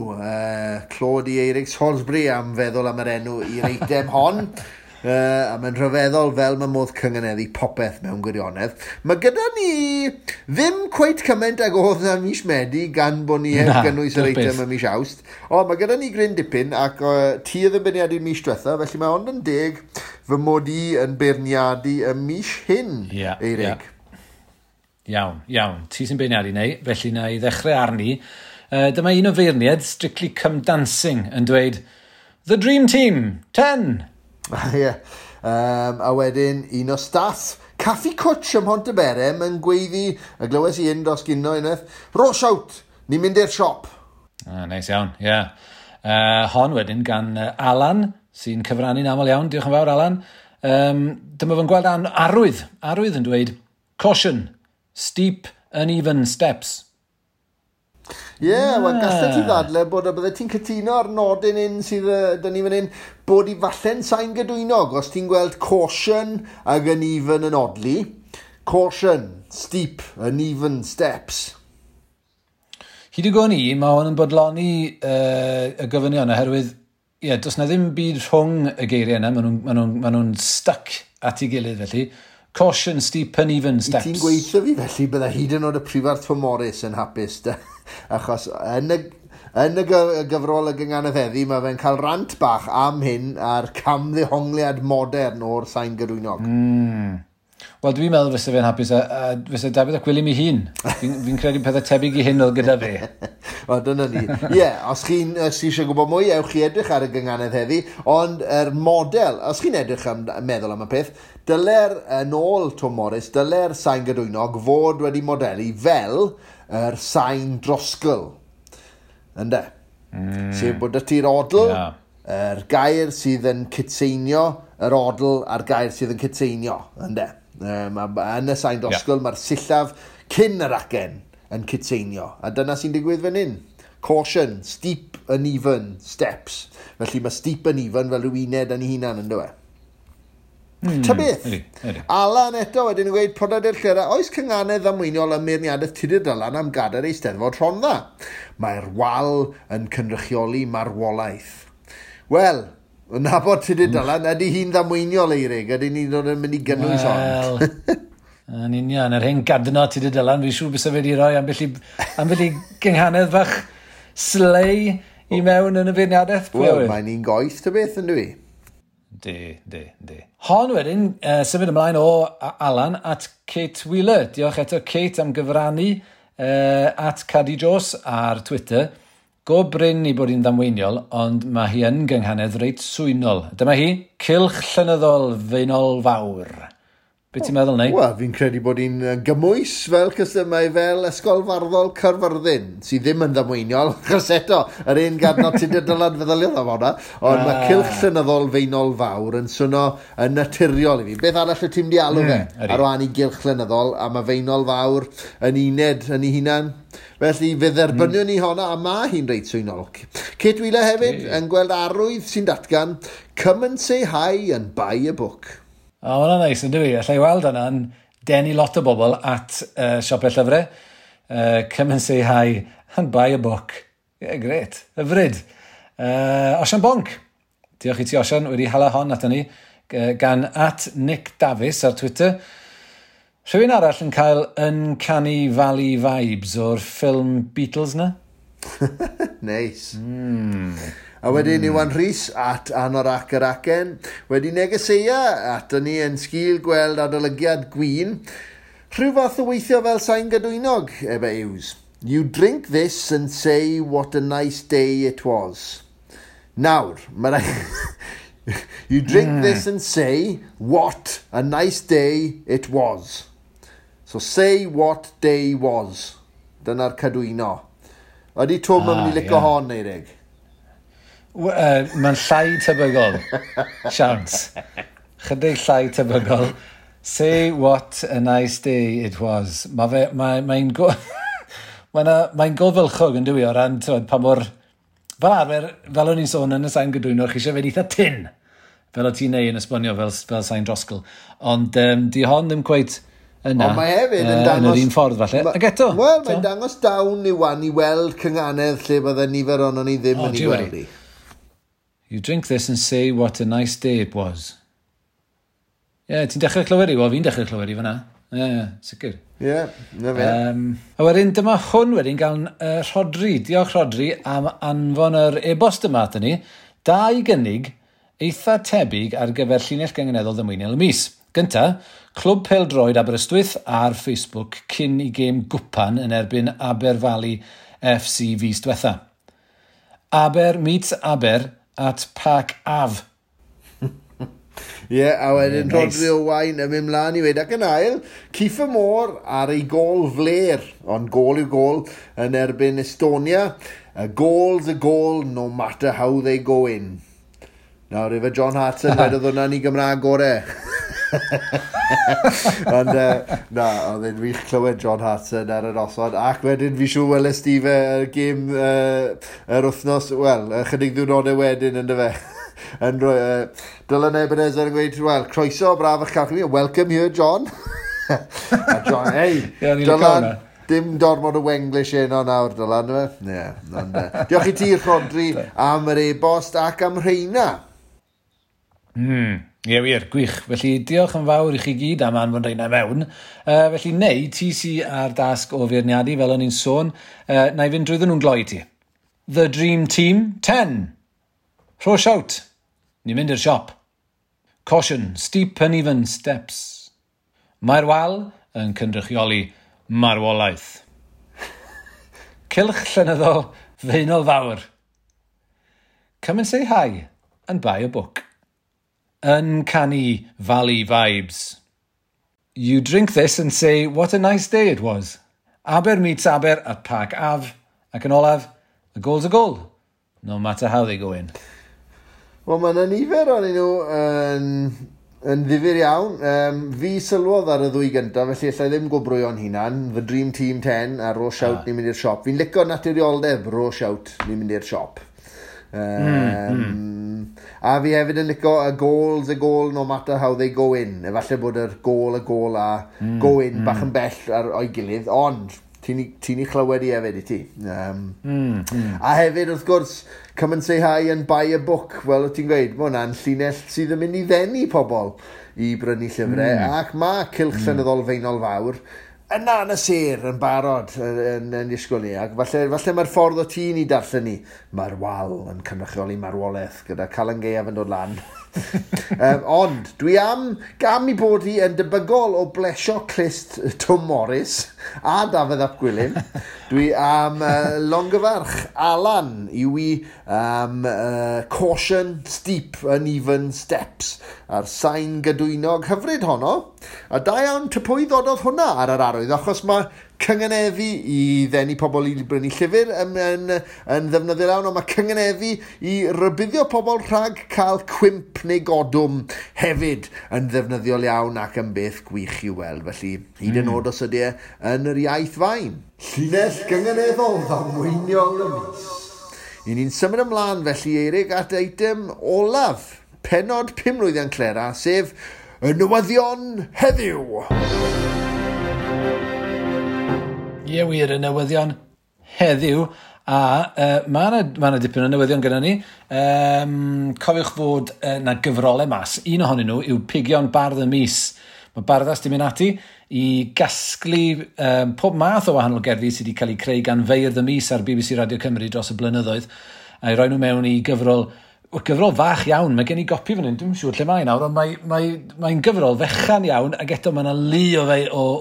Clod I Eirig Salisbury am feddwl am yr enw i'r eitem hon. A mae'n rhyfeddol fel mae modd cyngeneddu popeth mewn gwirionedd. Mae gyda ni ddim cweit cymaint ag oedd na mis Medi gan bod ni heb gynnwys yr eitem ym mis Awst. Mae gyda ni gryn dipyn ac ti y ddymbeniadu mis diwetha, felly mae ond yn 10 fy mod I yn beirniadu y mis hyn, Eirig. Iawn. Ti sy'n beirniadu neu, felly na I ddechrau arni. Dyma un o feirniad, Strictly Come Dancing, yn dweud The Dream Team, 10! A wedyn un o staff Caffi Cwtch ym Mhontyberem yn gweiddi y glywes I un dros gyno unwaith Rosh out, ni'n mynd i'r siop. Neis iawn, hon wedyn gan Alan sy'n cyfrannu'n aml iawn, diolch yn fawr Alan. Dyma fo'n gweld arwydd yn dweud Caution, steep uneven steps. Wel gallet ti ddadle bod y bydde ti'n cytuno ar nodyn un sydd dyn ni fan hyn bod I falle'n sain gadwynog os ti'n gweld caution ag yn even yn odli. Caution, steep, uneven steps. Hyd I gwni, mae hwn yn bodloni y gofynion oherwydd, does na ddim byd rhwng y geiriau yna, maen nhw'n stuck at ei gilydd felly. Caution, steep, uneven steps. I ti'n gweithio fi felly bydde hyd yn oed y prifar Tom Morris yn hapus da. Achos yn y gyfrol y gynganeddu, mae fe'n cael rant bach am hyn a'r camddehongliad modern o'r sain gadwynog. Wel, dwi'n meddwl fysa fe'n hapus, a fysa Dafydd ap Gwilym I hun. Fi'n credu pethau tebyg I hyn oedd gyda fe. O, dyna ni. Os chi'n eisiau gwybod mwy, ewch chi edrych ar y gynganedd heddi, ond yr model, os chi'n edrych am meddwl am y peth, dyle'r yn ôl Tom Morris, dyle'r sain gadwynog fod wedi modelu fel... sain drosgl. Ynde? Sef bod y ti'r odl, gair sydd yn cytseinio, yr odl a'r gair sydd yn cytseinio. Ynde? Yn y sain drosgl, mae'r sillaf cyn yr acen yn cytseinio. A dyna sy'n digwydd fan hyn. Caution, steep uneven steps. Felly mae steep uneven fel rhyw uned yn ei hunan yn dweud. Ta beth? Alan eto wedyn yn gweud Peredur Llyr oes cynganedd ddamweiniol am meirniadaeth Tudur Dylan am gadair Eisteddfod Rhondda. Mae'r wal yn cynrychioli marwolaeth. Wel, na bod Tudur Dylan ydy hi'n ddamweiniol Eirig, ydy ni'n mynd I gynnwys ond. Yn union, yr hyn gadno Tudur Dylan, fi'n siŵr bys y wedi rhoi ambell i gynghanedd fach slei I mewn yn y feirniadaeth. Wel, mae'n un goeth ta beth yn dwi. De. Hon wedyn, symud ymlaen o Alan at Kate Wheeler. Diolch eto Kate am gyfrannu at Caddy Jones ar Twitter. Go bryn I bod hi'n ddamweiniol, ond mae hi yn gynghanedd reit swynol. Dyma hi, Cylch Llenyddol Feinol Fawr. Be ti'n meddwl, neu? Wel, fi'n credu bod hi'n gymwys fel cysymau fel ysgolfarddol Caerfyrddin, sydd ddim yn ddamweiniol, achos eto, yr un gadnod ti'n dydylad feddyliodd am hwnna, ond mae Cylch Llenyddol Feinol Fawr yn swno yn naturiol i fi. Beth arall y ti'n di alw fe ar wan i Gylch Llenyddol, a mae Feinol Fawr yn uned yn ei hunan. Felly, fe dderbynion ni honna, a mae hi'n reit swynolc. Kate Wheeler hefyd yn gweld arwydd sy'n datgan, come and say hi and buy a book. O, hwnna'n neis, yn dwi. Alla i weld hwnna'n denu lot o bobl at siopau llyfrau. Come and say hi and buy a book. Yeah, great. Hyfryd. Osian Bonc. Diolch i ti, Osian. Wedi hala hon at ni gan at Nick Davies ar Twitter. Rhywun arall yn cael Uncanny Valley Vibes o'r ffilm Beatles na? Neis. A wedyn Iwan Rhys at Anorak yr Acen wedi negeseia at ni yn sgil gweld adolygiad gwyn. Rhyw fath o weithio fel sain gadwynog, Eba Hughes. You drink this and say what a nice day it was. Nawr, mae You drink this and say what a nice day it was. So say what day was. Dyna'r cadwyno. Ydy Tom yn mynd i licio hon, Eirig? Mae'n llai tebygol, siawns. Chydig llai tebygol. Say what a nice day it was. Mae'n gofylchog yn dwi o ran pa mor... Fel arfer, fel o'n i'n sôn yn y sain gydwyno, chi eisiau fe eitha tin. Fel o ti'n ei yn esbonio fel sain drosgl. Ond di hon ddim cweit... Yna, yn yr un ffordd falle. Ac eto. Wel, mae'n dangos dawn i wan i weld cynganedd lle bydde nifer ond ni ddim yn ei weld i. You drink this and say what a nice day it was. Ie, ti'n dechrau clywed i? Wel, fi'n dechrau clywed i fyna. Ie, sicr. Ie, na fe. A wedyn, dyma hwn wedyn gan Rhodri. Diolch Rhodri am anfon yr e-bost yma at ni. Da i gynnig eitha tebyg ar gyfer llinell gengeneddol ddamweiniol y mis. Gynta, Clwb Peldroed Aberystwyth ar Facebook cyn i gêm gwpan yn erbyn Aberfali FC fis diwetha. Aber meets Aber at Parc Av. Ie, a wedyn Rodri Owain yn mynd mlaen i wedi ac yn ail. Ciffa Môr ar ei gol fler, ond gol yw gol yn erbyn Estonia. A goal's a goal no matter how they go in. Nawr, efo John Hartson wedodd hwnna'n i Gymraeg gorau. Ond, na, oedd e'n wych clywed John Hartson ar yr osod, ac wedyn fi siw welest i fe gym yr wythnos, wel, chydig ddwrnodau wedyn yn dy fe. Dylan Ebenes yn gweud, wel, croeso, braf eich cael chi, welcome here, John. A John, ei, Dylan, dim dormod o Wenglish eno nawr, Dylan, yma. Diolch i ti, Rodri, am yr e-bost ac am Rheina. Ie, wir, gwych. Felly, diolch yn fawr i chi gyd am anfon Rheina mewn. Felly, neu, ti sy ar dasg o feirniadu, fel o'n i'n sôn, na i fynd drwyddyn nhw'n gloi ti. The Dream Team, 10. Rho siawt. Ni'n mynd i'r siop. Caution, steep and even steps. Mae'r wal yn cynrychioli marwolaeth. Cylch Llenyddol Feinol Fawr. Come and say hi and buy a book. Uncanny Valley Vibes. You drink this and say what a nice day it was. Aber meets Aber at Parc Av. Ac yn olaf, a goal's a goal. No matter how they go in. Wel, mae'n nifer o'n nhw yn ddifur iawn. Fi sylwodd ar y ddwy gyntaf, felly allai ddim gwobrwyo'n hunan. The Dream Team 10 a Rho Siawt ni'n mynd i'r siop. Fi'n licio naturioldeb Rho Siawt ni'n mynd i'r siop. A fi hefyd yn licio a goal's a goal no matter how they go in. Efalle bod yr goal a goal a go in bach yn bell ar o'i gilydd, ond ti'n ei chlywed i hefyd i ti. A hefyd wrth gwrs, come and say hi and buy a book. Wel, ti'n gweud, mae hwnna'n llinell sydd yn mynd i ddenu pobl i brynu llyfrau, ac mae Cylch Llenyddol Feinol Fawr yna yn y ser yn barod yn ysgol ni, ac falle mae'r ffordd o ti'n i darllen ni. Mae'r wal yn cynrychioli marwolaeth gyda Calan Gaeaf yn dod lan. Ond, dwi am I bod hi yn debygol o blesio clust Tom Morris a Dafydd ap Gwilym. Dwi am longyfarch Alan yw i caution, steep, uneven steps a'r sain gadwynog hyfryd honno. A da iawn typwy ddododd hwnna ar yr arwydd, achos mae cyngeneddu i ddenu pobl i brynu llyfr yn ddefnyddio lawn, ond mae cyngeneddu i rybuddio pobl rhag cael cwimp neu godwm hefyd yn ddefnyddiol iawn ac yn beth gwych i'w weld. Felly, hyd yn oed os ydy e yn yr iaith fain. Llinell cyngeneddol ddamweiniol y mis. I ni'n symud ymlaen felly, Eirig, at eitem olaf, penod 5 Lwyddian Clera, sef y newyddion heddiw. Ie, wir, y newyddion heddiw, a mae yna dipyn o newyddion gyda ni. Cofiwch fod na gyfrolau mas. Un ohonyn nhw yw Pigion Bardd y Mis. Mae Bardas di mynd ati i gasglu pob math o wahanol gerddi sydd wedi cael eu creu gan Feirdd y Mis ar BBC Radio Cymru dros y blynyddoedd, a'i roi nhw mewn i gyfrol fach iawn, mae gen i gopi fan hyn, dwi'n siŵr lle mae nawr, ond mae'n gyfrol fechan iawn, ac eto mae yna lu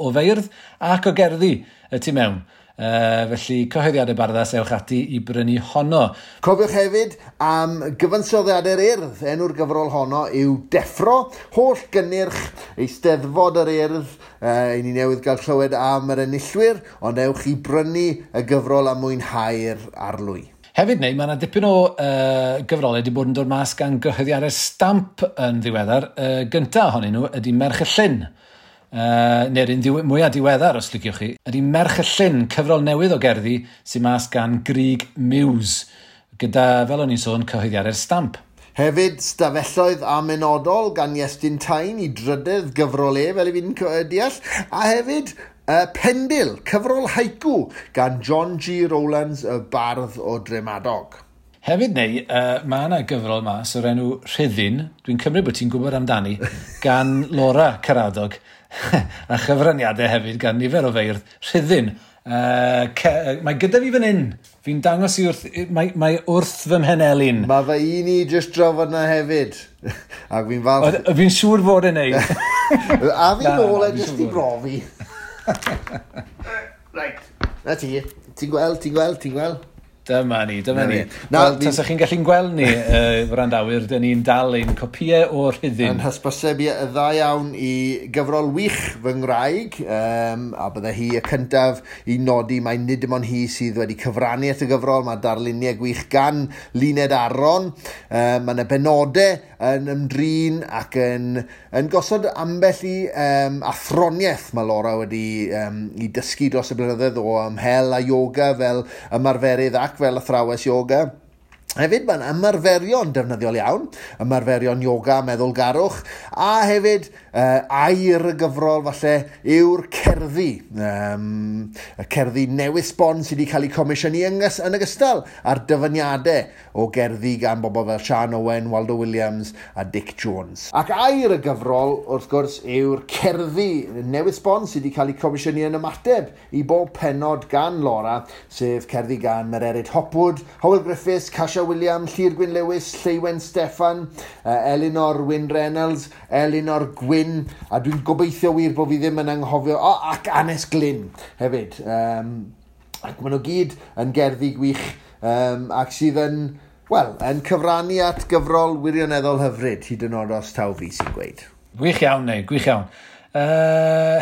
o feirdd ac o gerddi y tu mewn. Felly, cyhoeddiadau Bardas ewch ati i brynu honno. Cofiwch hefyd am gyfansoddiadau'r urdd. Enw'r gyfrol honno yw Deffro, holl gynnyrch Eisteddfod yr urdd. I ni newydd gael clywed am yr enillwyr, ond ewch i brynu y gyfrol a mwynhau'r arlwy. Hefyd neu, mae yna dipyn o gyfrolau wedi bod yn dod mas gan gyhoeddiadau stamp yn ddiweddar. Gyntaf ohonyn nhw ydy Merch y Llyn, neu'r un mwyaf diweddar os liciwch chi, ydy Merch y Llyn, cyfrol newydd o gerddi sy'n mas gan Grieg Muse, gyda, fel o'n i'n sôn, cyhoeddiadau'r stamp. Hefyd, stafelloedd amenodol gan Iestyn Tain i drydedd gyfrolau, fel i fi'n deall. A hefyd, Pendil, cyfrol haiku gan John G. Rowlands, y bardd o Dremadog. Hefyd neu, mae yna gyfrol mas o'r enw Rhyddin, dwi'n cymryd bod ti'n gwybod amdani, gan Laura Caradog, a chyfraniadau hefyd gan nifer o feirdd Rhyddin. Mae gyda fi fan hyn, fi'n dangos i wrth fy mhenelin. Mae fe i ni jyst drafod na hefyd, ac fi'n falch. Fi'n siŵr fod yn ei. A fi'n ôl e jyst i brofi. Right. Na ti, ti'n gweld. Dyma ni. Wel, tasach chi'n gallu'n gweld ni, wrandawyr, dyn ni'n dal ein copïau o Rhyddin. Yn hysbosebu y dda iawn i gyfrol wych fy ngwraig, a bydde hi y cyntaf i nodi mae nid dim ond hi sydd wedi cyfrannu at y gyfrol. Mae darluniau gwych gan Luned Aron. Mae yna benodau yn ymdrin ac yn gosod ambell i athroniaeth mae Laura wedi i dysgu dros y blynyddoedd o ymhel a yoga fel ymarferydd ac fel athrawes yoga. Hefyd mae'n ymarferion defnyddiol iawn, ymarferion yoga, meddwlgarwch, a hefyd air y gyfrol falle yw'r cerddi. Y cerddi newydd sbon sydd wedi cael ei comisiynu yn ogystal ar dyfyniadau o gerddi gan bobl fel Siân Owen, Waldo Williams a Dick Jones. Ac air y gyfrol, wrth gwrs, yw'r cerddi newydd sbon sydd wedi cael ei comisiynu yn ymateb i bob penod gan Laura, sef cerddi gan Mererid Hopwood, Hywel Griffiths, Casha William, Llyr Gwyn Lewis, Llewen Steffan, Elinor Wyn Reynolds, Elinor Gwyn, a dwi'n gobeithio wir bod fi ddim yn anghofio, ac Anes Glyn hefyd. Ac maen nhw gyd yn gerddi gwych, ac sydd yn cyfrannu at gyfrol wirioneddol hyfryd, hyd yn oed os taw fi sy'n gweud. Gwych iawn.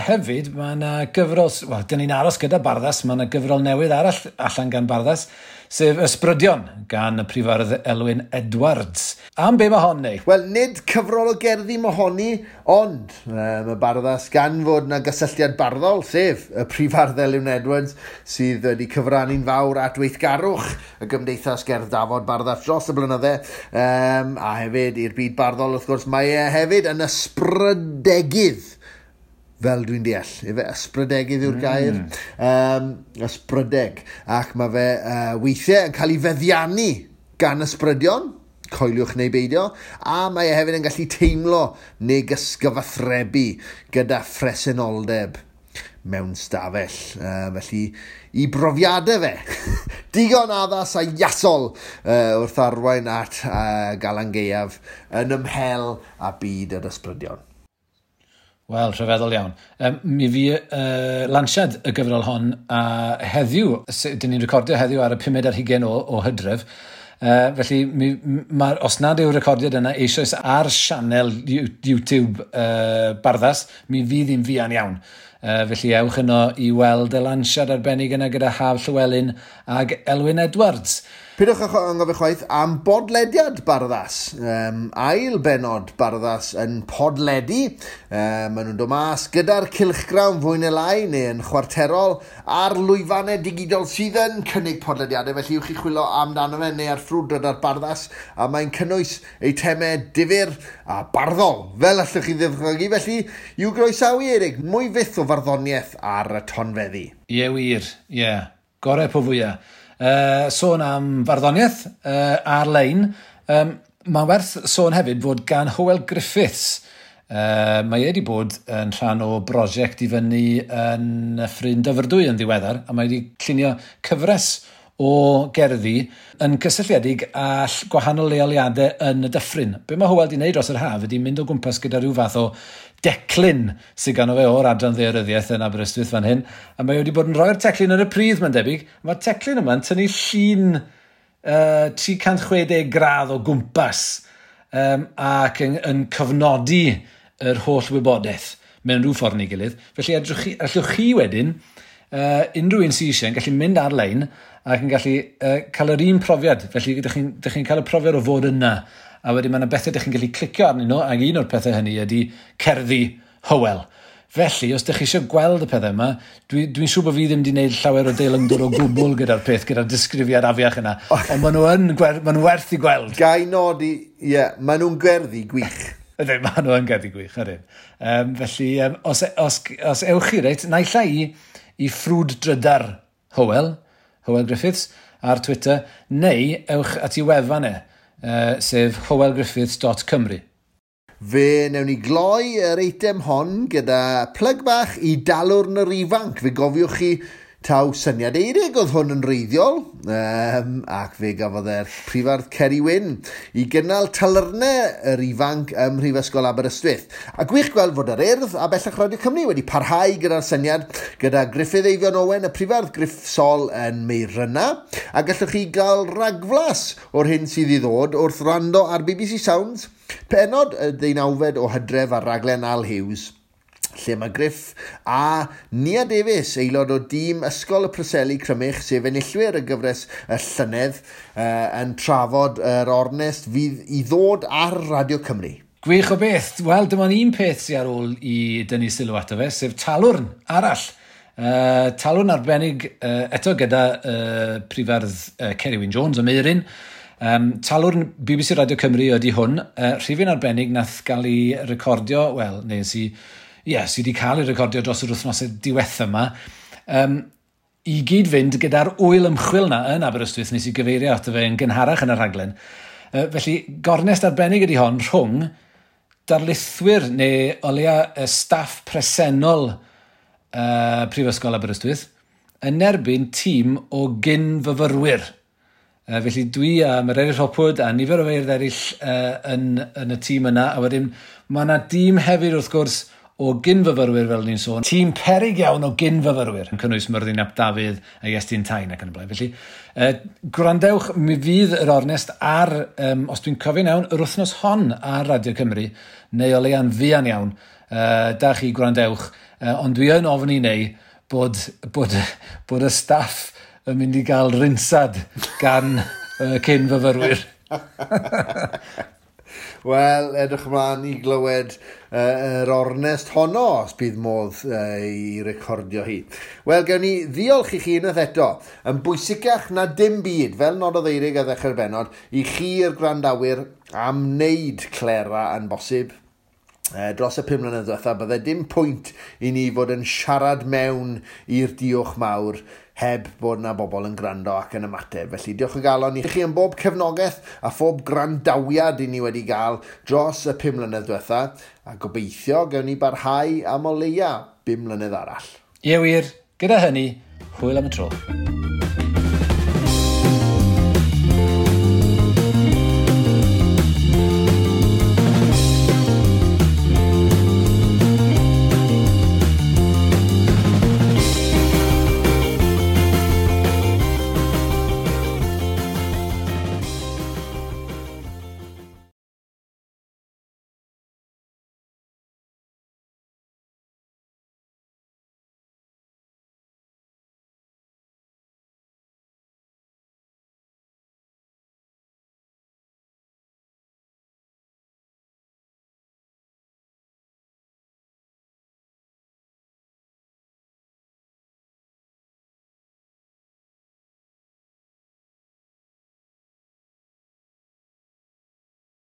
Hefyd, mae yna gyfrol... Wel, dyn ni'n aros gyda Bardas, mae yna gyfrol newydd arall allan gan Bardas, sef Ysbrydion, gan y prifardd Elwyn Edwards. Am be mae hon neu? Wel, nid cyfrol o gerddi mae honni, ond mae Bardas gan fod na gysylltiad barddol, sef y prifardd Elwyn Edwards, sydd wedi cyfrannu'n fawr at weithgarwch y Gymdeithas Gerdd Dafod Bardas dros y blynydde, a hefyd i'r byd barddol, wrth gwrs, mae e hefyd yn ysbrydegydd. Fel dwi'n deall, efe ysbrydegydd yw'r gair, ysbrydeg, ac mae fe weithiau yn cael ei feddiannu gan ysbrydion, coeliwch neu beidio, a mae e hefyd yn gallu teimlo neu gysgyfathrebu gyda phresenoldeb. mewn stafell. Felly, I brofiadau fe, digon addas a iasol wrth arwain at Galan Gaeaf yn ymhel a byd yr ysbrydion. Wel, rhyfeddol iawn. Mi fi lansiad y gyfrol hon a heddiw, dyn ni'n recordio heddiw ar y 5 ar 20 o Hydref. Felly, os nad yw'r recordiad yna eisoes ar sianel YouTube Bardas, mi fydd hi'n fuan iawn. Felly, ewch yno i weld y lansiad arbennig yna gyda Haf Llywelyn ag Elwyn Edwards. Pidwch yn gofio chwaith am bodlediad Bardas, ail benod Bardas yn podledu. Maen nhw'n dod mas gyda'r cilchgrawn fwy neu lai neu yn chwarterol ar lwyfannau digidol sydd yn cynnig podlediadau. Felly yw'ch chi chwilio amdano fe neu ar ffrwdrodau'r Bardas a mae'n cynnwys eitemau difyr a barddol fel allwch chi ddychmygu. Felly yw groesawu i Eirig, mwy fyth o farddoniaeth ar y tonfeddi. Ie wir, ie. Gorau po fwyaf. Sôn am farddoniaeth ar-lein, mae werth sôn hefyd fod gan Hywel Griffiths. Mae wedi bod yn rhan o brosiect i fyny yn Ffryn Dyfrdwy yn ddiweddar, a mae wedi llunio cyfres o gerddi yn cysylltiedig â gwahanol leoliadau yn y dyffryn. Be mae Hywel wedi gwneud dros yr haf ydi mynd o gwmpas gyda rhyw fath o declyn sy'n gano fe o'r adran ddearyddiaeth yn Aberystwyth fan hyn, a mae wedi bod yn rhoi'r teclyn yn y pridd, mae'n debyg. Mae'r teclyn yma'n tynnu llun 360 gradd o gwmpas ac yn cofnodi yr holl wybodaeth mewn rhyw ffordd neu gilydd. Felly, allwch chi wedyn, unrhyw un sy'n eisiau yn gallu mynd ar-lein ac yn gallu cael yr un profiad. Felly, ydych chi'n cael y profiad o fod yna. A wedi mae yna bethau ydych chi'n gallu clicio arnyn nhw, ac un o'r pethau hynny ydy cerddi Hywel. Felly, os ydych chi eisiau gweld y pethau yma, dwi'n siŵr bod fi ddim wedi gwneud llawer o deilymdwr o gwbl gyda'r peth, gyda'r disgrifiad afiach yna. Ond maen nhw werth i gweld. Gai nodi, ie, maen nhw'n gerddi gwych. Ydy, maen nhw'n gerddi gwych, ydyn. Felly, os ewch chi reit, naillai i ffrwdrydar Hywel Griffiths, ar Twitter, neu ewch at ei wefan e. Sef hywelgriffiths.cymru. Fe newn ni gloi yr eitem hon gyda plug bach i dalwrn yr ifanc. Fe gofiwch chi taw syniad Eirig oedd hwn yn reiddiol, ac fe gafodd e'r prifardd Ceri Wyn i gynnal talyrnau yr ifanc ym Mhrifysgol Aberystwyth. A gwych gweld fod yr Urdd a bellach Radio Cymru wedi parhau gyda'r syniad gyda Griffydd Eifion Owen, y prifardd Griffsol yn Meirynna, a gallwch chi gael ragflas o'r hyn sydd i ddod wrth rando ar BBC Sounds, penod y 19 o Hydref ar raglen Al Hughes, lle mae Griff a Nia Davies, aelod o dîm Ysgol y Preseli Crymych, sef enillwyr y gyfres y llynedd, yn trafod yr ornest fydd i ddod ar Radio Cymru. Gwych o beth. Wel, dyma'n un peth sy'n ar ôl i dynnu sylw ato fe, sef talwrn arall. Talwrn arbennig eto gyda prifardd Ceri Wyn Jones o Meirin. Talwrn BBC Radio Cymru ydi hwn. Rhifin arbennig nath gael ei recordio, wel, nes i... Ie, sy wedi cael ei recordio dros yr wythnosau diwetha yma. I gyd fynd gyda'r wyl ymchwil na yn Aberystwyth, nes i gyfeirio ato fe yn gynharach yn y rhaglen. Felly, gornest arbennig ydi hon rhwng darlithwyr neu o leia staff presennol Prifysgol Aberystwyth yn erbyn tîm o gyn-fyfyrwyr. Felly dwi a Mererid Hopwood a nifer o feirdd eraill yn y tîm yna, a wedyn mae yna dîm hefyd wrth gwrs o gyn-fyfyrwyr, fel ni'n sôn. Tîm peryg iawn o gyn-fyfyrwyr yn cynnwys Myrddin ap Dafydd a Iestyn Tain ac yn y blaen. Felly, gwrandewch, mi fydd yr ornest ar, os dwi'n cofio'n iawn, yr wythnos hon ar Radio Cymru, neu o leia'n fuan iawn. Da chi gwrandewch, ond dwi yn ofn i neu bod y staff yn mynd i gael rinsad gan cyn-fyfyrwyr. Wel, edrych ymlaen i glywed yr ornest honno os bydd modd i recordio hi. Wel, gawn ni ddiolch i chi unwaith eto, yn bwysicach na dim byd, fel nododd Eirig ar ddechrau'r bennod, i chi'r grandawyr am wneud Clera yn bosib. Dros y 5 mlynedd diwethaf, bydde dim pwynt i ni fod yn siarad mewn i'r diolch mawr heb bod na bobl yn gwrando ac yn ymateb. Felly, diolch o galon i chi yn bob cefnogaeth a phob grandawiad i ni wedi gael dros y 5 mlynedd diwethaf, a gobeithio gewn ni barhau am o leia 5 mlynedd arall. Ie wir, gyda hynny, hwyl am y tro.